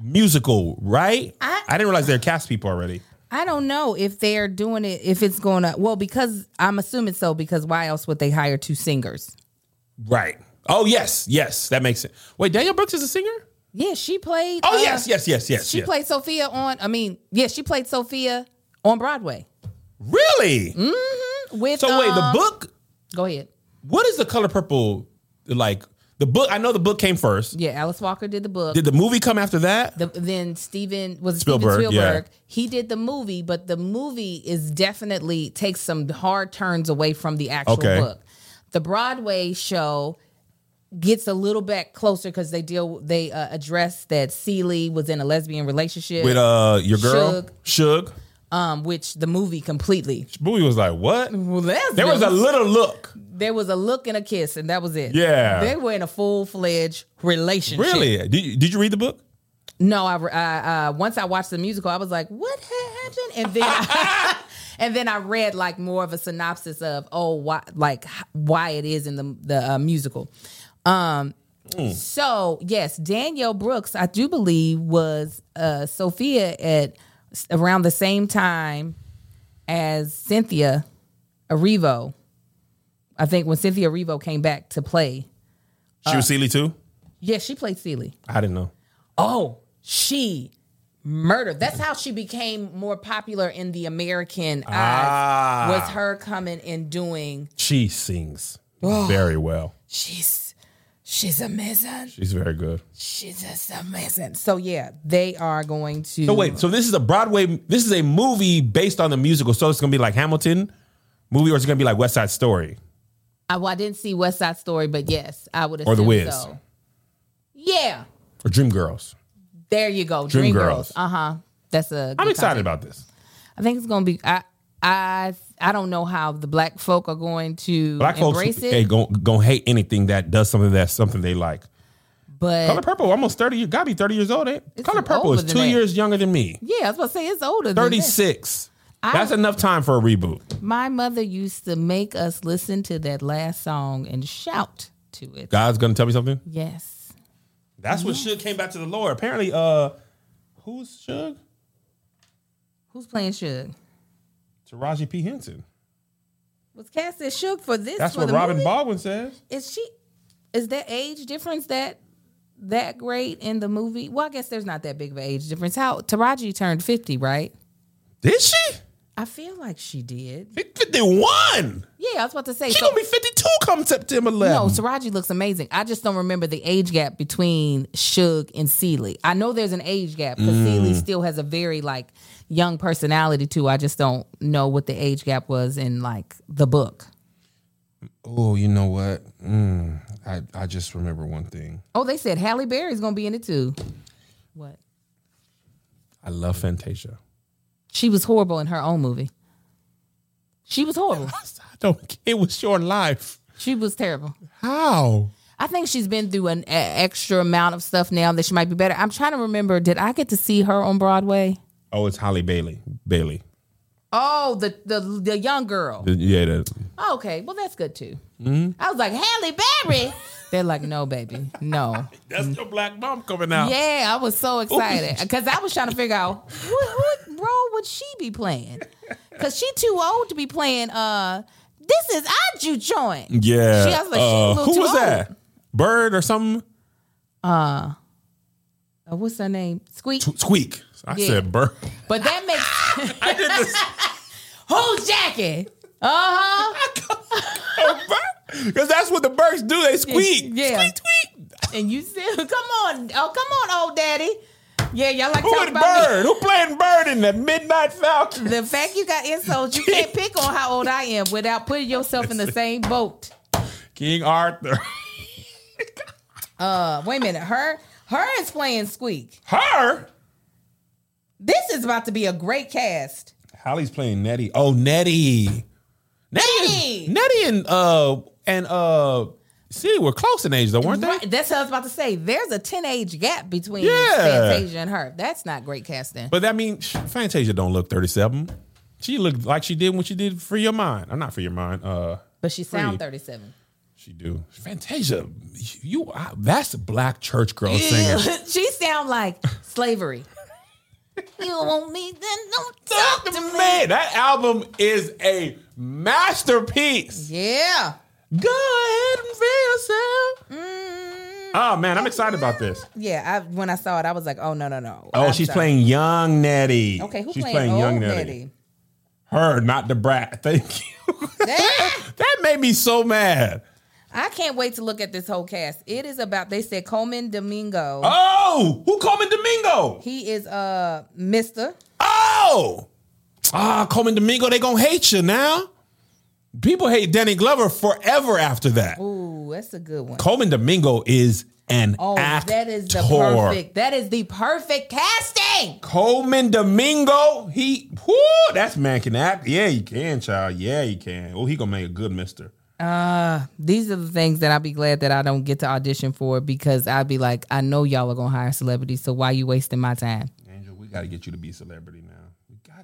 musical, right? I didn't realize they're cast people already. I don't know if they're doing it, if it's going to... Well, because I'm assuming so, because why else would they hire two singers? Right. Oh, yes. That makes sense. Wait, Danielle Brooks is a singer? Yeah, she played... Oh, yes. She played Sophia on... she played Sophia on Broadway. Really? Mm-hmm. Wait, the book... Go ahead. What is the Color Purple, like... The book, I know the book came first. Yeah, Alice Walker did the book. Did the movie come after that? Then Steven Spielberg. Yeah. He did the movie, but the movie is definitely takes some hard turns away from the actual book. The Broadway show gets a little bit closer because they address that Celie was in a lesbian relationship with your girl Suge. Which the movie completely. The movie was like, what? Well, there was a little look. There was a look and a kiss, and that was it. Yeah. They were in a full-fledged relationship. Really? Did you read the book? No. I once I watched the musical, I was like, what happened? And then I read like more of a synopsis of, why it is in the musical. So, yes, Danielle Brooks, I do believe, was Sophia at... around the same time as Cynthia Erivo. I think when Cynthia Erivo came back to play. She was Celie too? Yeah, she played Celie. I didn't know. Oh, she murdered. That's how she became more popular in the American eyes, was her coming and doing. She sings very well. She's amazing. She's very good. She's just amazing. So yeah, they are going to. So wait, so this is a Broadway. This is a movie based on the musical. So it's going to be like Hamilton movie, or it's going to be like West Side Story. I didn't see West Side Story, but yes, I would assume. Or The Wiz. So. Yeah. Or Dreamgirls. There you go, Dreamgirls. That's a. I'm excited about this. I think it's going to be. I don't know how the black folk are going to embrace it. They gonna hate anything that does something that's something they like. But Color Purple, almost 30. You gotta be 30 years old. Color Purple is 2 years younger than me. Yeah, I was about to say it's older. 36. That's enough time for a reboot. My mother used to make us listen to that last song and shout to it. God's gonna tell me something. Yes, that's what Suge came back to the Lord. Apparently, who's Suge? Who's playing Suge? Taraji P. Henson was cast as Suge for this. That's for what the Robin movie? Baldwin says. Is that age difference that great in the movie? Well, I guess there's not that big of an age difference. How Taraji turned 50, right? Did she? I feel like she did. 51. Yeah, I was about to say she's gonna be 52 come September 11th. No, Taraji looks amazing. I just don't remember the age gap between Suge and Celie. I know there's an age gap because Celie still has a very like. Young personality too. I just don't know what the age gap was in like the book. Oh, you know what? I just remember one thing. Oh, they said Halle Berry's gonna be in it too. What? I love Fantasia. She was horrible in her own movie. She was horrible. I don't. It was your life. She was terrible. How? I think she's been through an extra amount of stuff now that she might be better. I'm trying to remember. Did I get to see her on Broadway? Oh, it's Holly Bailey. Oh, the young girl. Okay, well that's good too. Mm-hmm. I was like Halle Berry. They're like, no, baby, no. That's your black mom coming out. Yeah, I was so excited because I was trying to figure out what role would she be playing? Because she too old to be playing. This is our Jew joint. Yeah. She was like, who was that? Bird or something? What's her name? Squeak. I said Bird. But that makes... I did this. Who's Jackie? Uh-huh. Because that's what the Burks do. They squeak. Yeah. Squeak, tweet. And you said, come on. Oh, come on, old daddy. Yeah, y'all like talking about Bird? Who playing Bird in the Midnight Falcon? The fact you got insults, you can't pick on how old I am without putting yourself in the same boat. King Arthur. Wait a minute. Her is playing Squeak. Her? This is about to be a great cast. Holly's playing Nettie. Oh, Nettie. Nettie and City were close in age, though, weren't they? Right. That's what I was about to say. There's a 10-age gap between Fantasia and her. That's not great casting. But that means Fantasia don't look 37. She looked like she did when she did Free Your Mind. I'm not Free Your Mind. But she sound 37. She do. Fantasia, that's a black church girl singer. She sound like slavery. You want me, then don't talk to me. That album is a masterpiece. Yeah. Go ahead and feel yourself. Oh, man, I'm excited about this. Yeah, when I saw it, I was like, oh, no. Oh, she's playing young Nettie. Okay, who's playing young Nettie? Her, not the brat. Thank you. That made me so mad. I can't wait to look at this whole cast. It is about, they said Coleman Domingo. Oh, who Coleman Domingo? He is Mr. Oh! Ah, Coleman Domingo, they gonna hate you now. People hate Danny Glover forever after that. Ooh, that's a good one. Coleman Domingo is an actor. That is the perfect casting. Coleman Domingo, that's man can act. Yeah, he can, child. Yeah, he can. Oh, he gonna make a good mister. These are the things that I'd be glad that I don't get to audition for, because I'd be like, I know y'all are gonna hire celebrities, so why are you wasting my time? Angel, we gotta get you to be a celebrity now.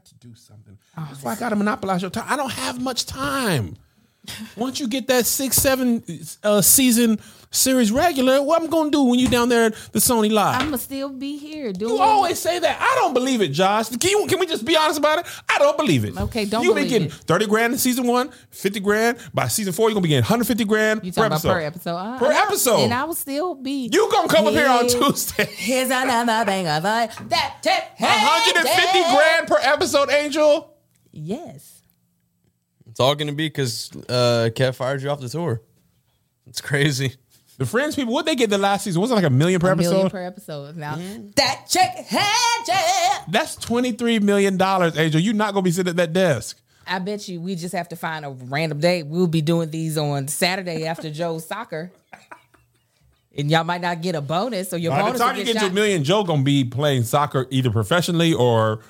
To do something. That's why I gotta monopolize your time. I don't have much time. Once you get that 6-7 season series regular, what I'm gonna do when you down there at the Sony Live? I'm gonna still be here doing. You always say that. I don't believe it, Josh. Can we just be honest about it? I don't believe it. Okay, don't believe it. You've been getting $30,000 in season 1, $50,000. By season 4, you're gonna be getting $150,000 per episode. Per episode. And I will still be. You gonna come up here on Tuesday. Here's another banger. That tip. $150,000 per episode, Angel. Yes. It's all gonna be because Kev fired you off the tour. It's crazy. The Friends people, what they get the last season? Was it like $1 million per episode? $1 million per episode. Now That Chick AJ. That's $23 million, Angel. You're not gonna be sitting at that desk. I bet you. We just have to find a random date. We'll be doing these on Saturday after Joe's soccer, and y'all might not get a bonus. So your by bonus. By the time you get to $1 million, Joe gonna be playing soccer either professionally or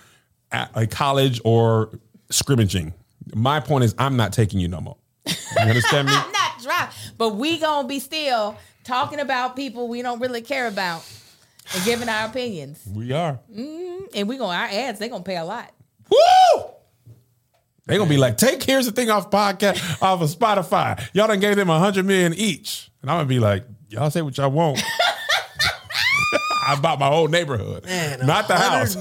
at a college or scrimmaging. My point is, I'm not taking you no more. You understand me? I'm not dry, but we gonna be still talking about people we don't really care about and giving our opinions. We are, and we gonna our ads. They gonna pay a lot. Woo! They gonna be like, take Here's the Thing off podcast off of Spotify. Y'all done gave them $100 million each, and I'm gonna be like, y'all say what y'all want. I bought my whole neighborhood, man, not the house.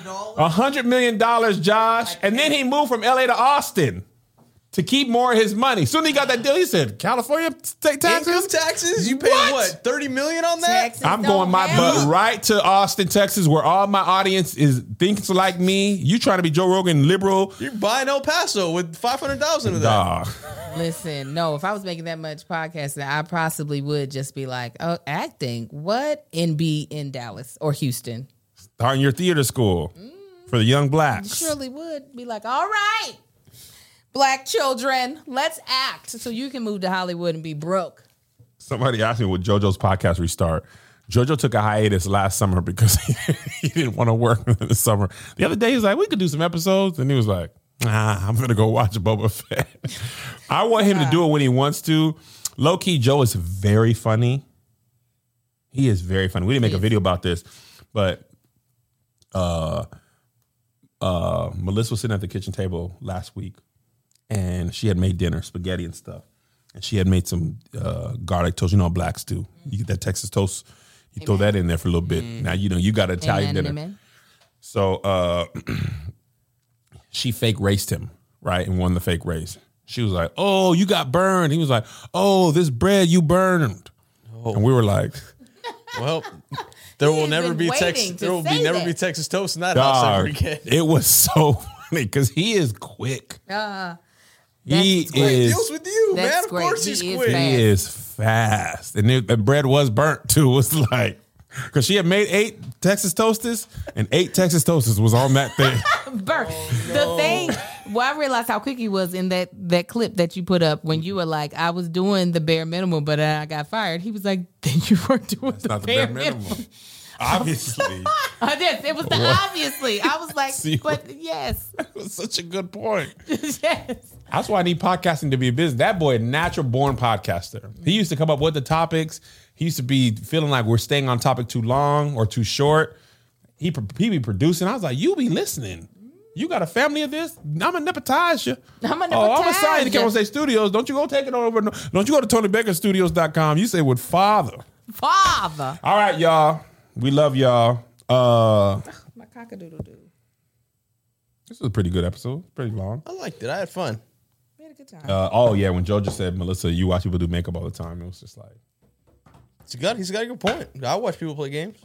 $100 million, Josh. And then he moved from LA to Austin to keep more of his money. Soon he got that deal. He said, California state taxes? Income taxes? You pay what? $30 million on that? Taxes I'm going my butt right to Austin, Texas, where all my audience is thinks like me. You trying to be Joe Rogan liberal. You're buying El Paso with $500,000 of that. Nah. Listen, no, if I was making that much podcasting, I possibly would just be like, oh, acting, what? And be in Dallas or Houston. Start in your theater school. For the young blacks. Surely would be like, all right, black children, let's act so you can move to Hollywood and be broke. Somebody asked me, would JoJo's podcast restart? JoJo took a hiatus last summer because he didn't want to work in the summer. The other day, he's like, we could do some episodes. And he was like, nah, I'm going to go watch Boba Fett. I want him to do it when he wants to. Low key, Joe is very funny. He is very funny. We didn't make a video about this, but Melissa was sitting at the kitchen table last week, and she had made dinner, spaghetti and stuff, and she had made some garlic toast. You know how blacks do. You get that Texas toast, you throw that in there for a little bit. Now you know you got Italian dinner. So she fake raced him, right, and won the fake race. She was like, oh, you got burned. He was like, oh, this bread you burned. Oh. And we were like, well, there will never be Texas. There will be never be Texas toast in that house ever again. It was so funny because he is quick. He is. He deals with you. man. That's of great. Course he's he quick. He is fast. And the bread was burnt, too. It was like, because she had made 8 Texas Toasters, and 8 Texas Toasters was on that thing. Burnt. Oh, no. The thing, well, I realized how quick he was in that clip that you put up when you were like, I was doing the bare minimum, but I got fired. He was like, then you weren't doing the bare minimum. Obviously. I did. It was the obviously. I was like, see, but yes. That was such a good point. Yes. That's why I need podcasting to be a business. That boy, natural born podcaster. He used to come up with the topics. He used to be feeling like we're staying on topic too long or too short. He be producing. I was like, you be listening. You got a family of this? I'm a nepotizer. Oh, I'm a sign to Kevon Stage Studios. Don't you go take it over. Don't you go to TonyBakerStudios.com. You say with father. All right, y'all. We love y'all. My cockadoodle-doo. This was a pretty good episode. Pretty long. I liked it. I had fun. We had a good time. When Joe just said, Melissa, you watch people do makeup all the time. It was just like... He's got a good point. I watch people play games.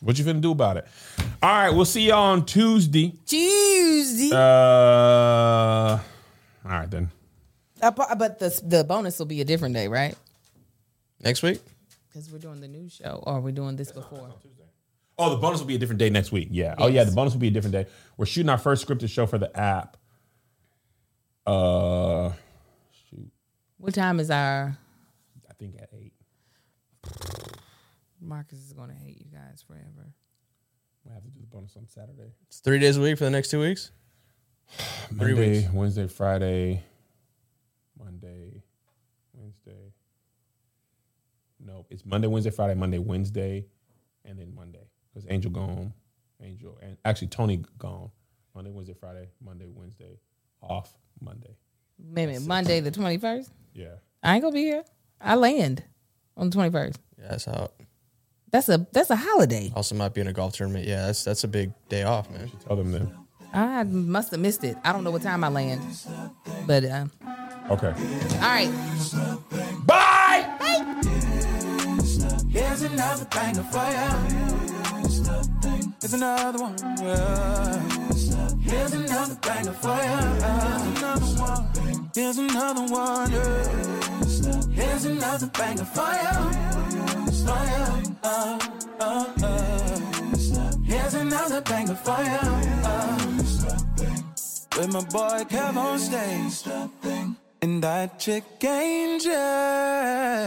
What you finna do about it? All right. We'll see y'all on Tuesday. All right, then. But the bonus will be a different day, right? Next week? Because we're doing the new show, or we're doing this before. Oh, the bonus will be a different day next week. Yeah. Yes. Oh, yeah. The bonus will be a different day. We're shooting our first scripted show for the app. Shoot. What time is our? I think at 8. Marcus is going to hate you guys forever. We have to do the bonus on Saturday. It's 3 days a week for the next 2 weeks. Monday, 3 weeks. Wednesday, Friday, Monday, Wednesday. No, it's Monday, Wednesday, Friday, Monday, Wednesday, and then Monday. Because Angel gone. Angel and actually Tony gone. Monday, Wednesday, Friday, Monday, Wednesday, off Monday. Maybe Monday the 21st? Yeah. I ain't gonna be here. I land on the 21st. Yeah, that's out. That's a holiday. Also might be in a golf tournament. Yeah, that's a big day off, man. Tell them then. I must have missed it. I don't know what time I land. But okay. All right. Bye! Bye! Here's another thing of fire. Here's another one. Here's another thing of fire. Here's another one. Here's another thing of fire. Here's another thing of fire. With my boy Kevon Stage and That Chick AJ.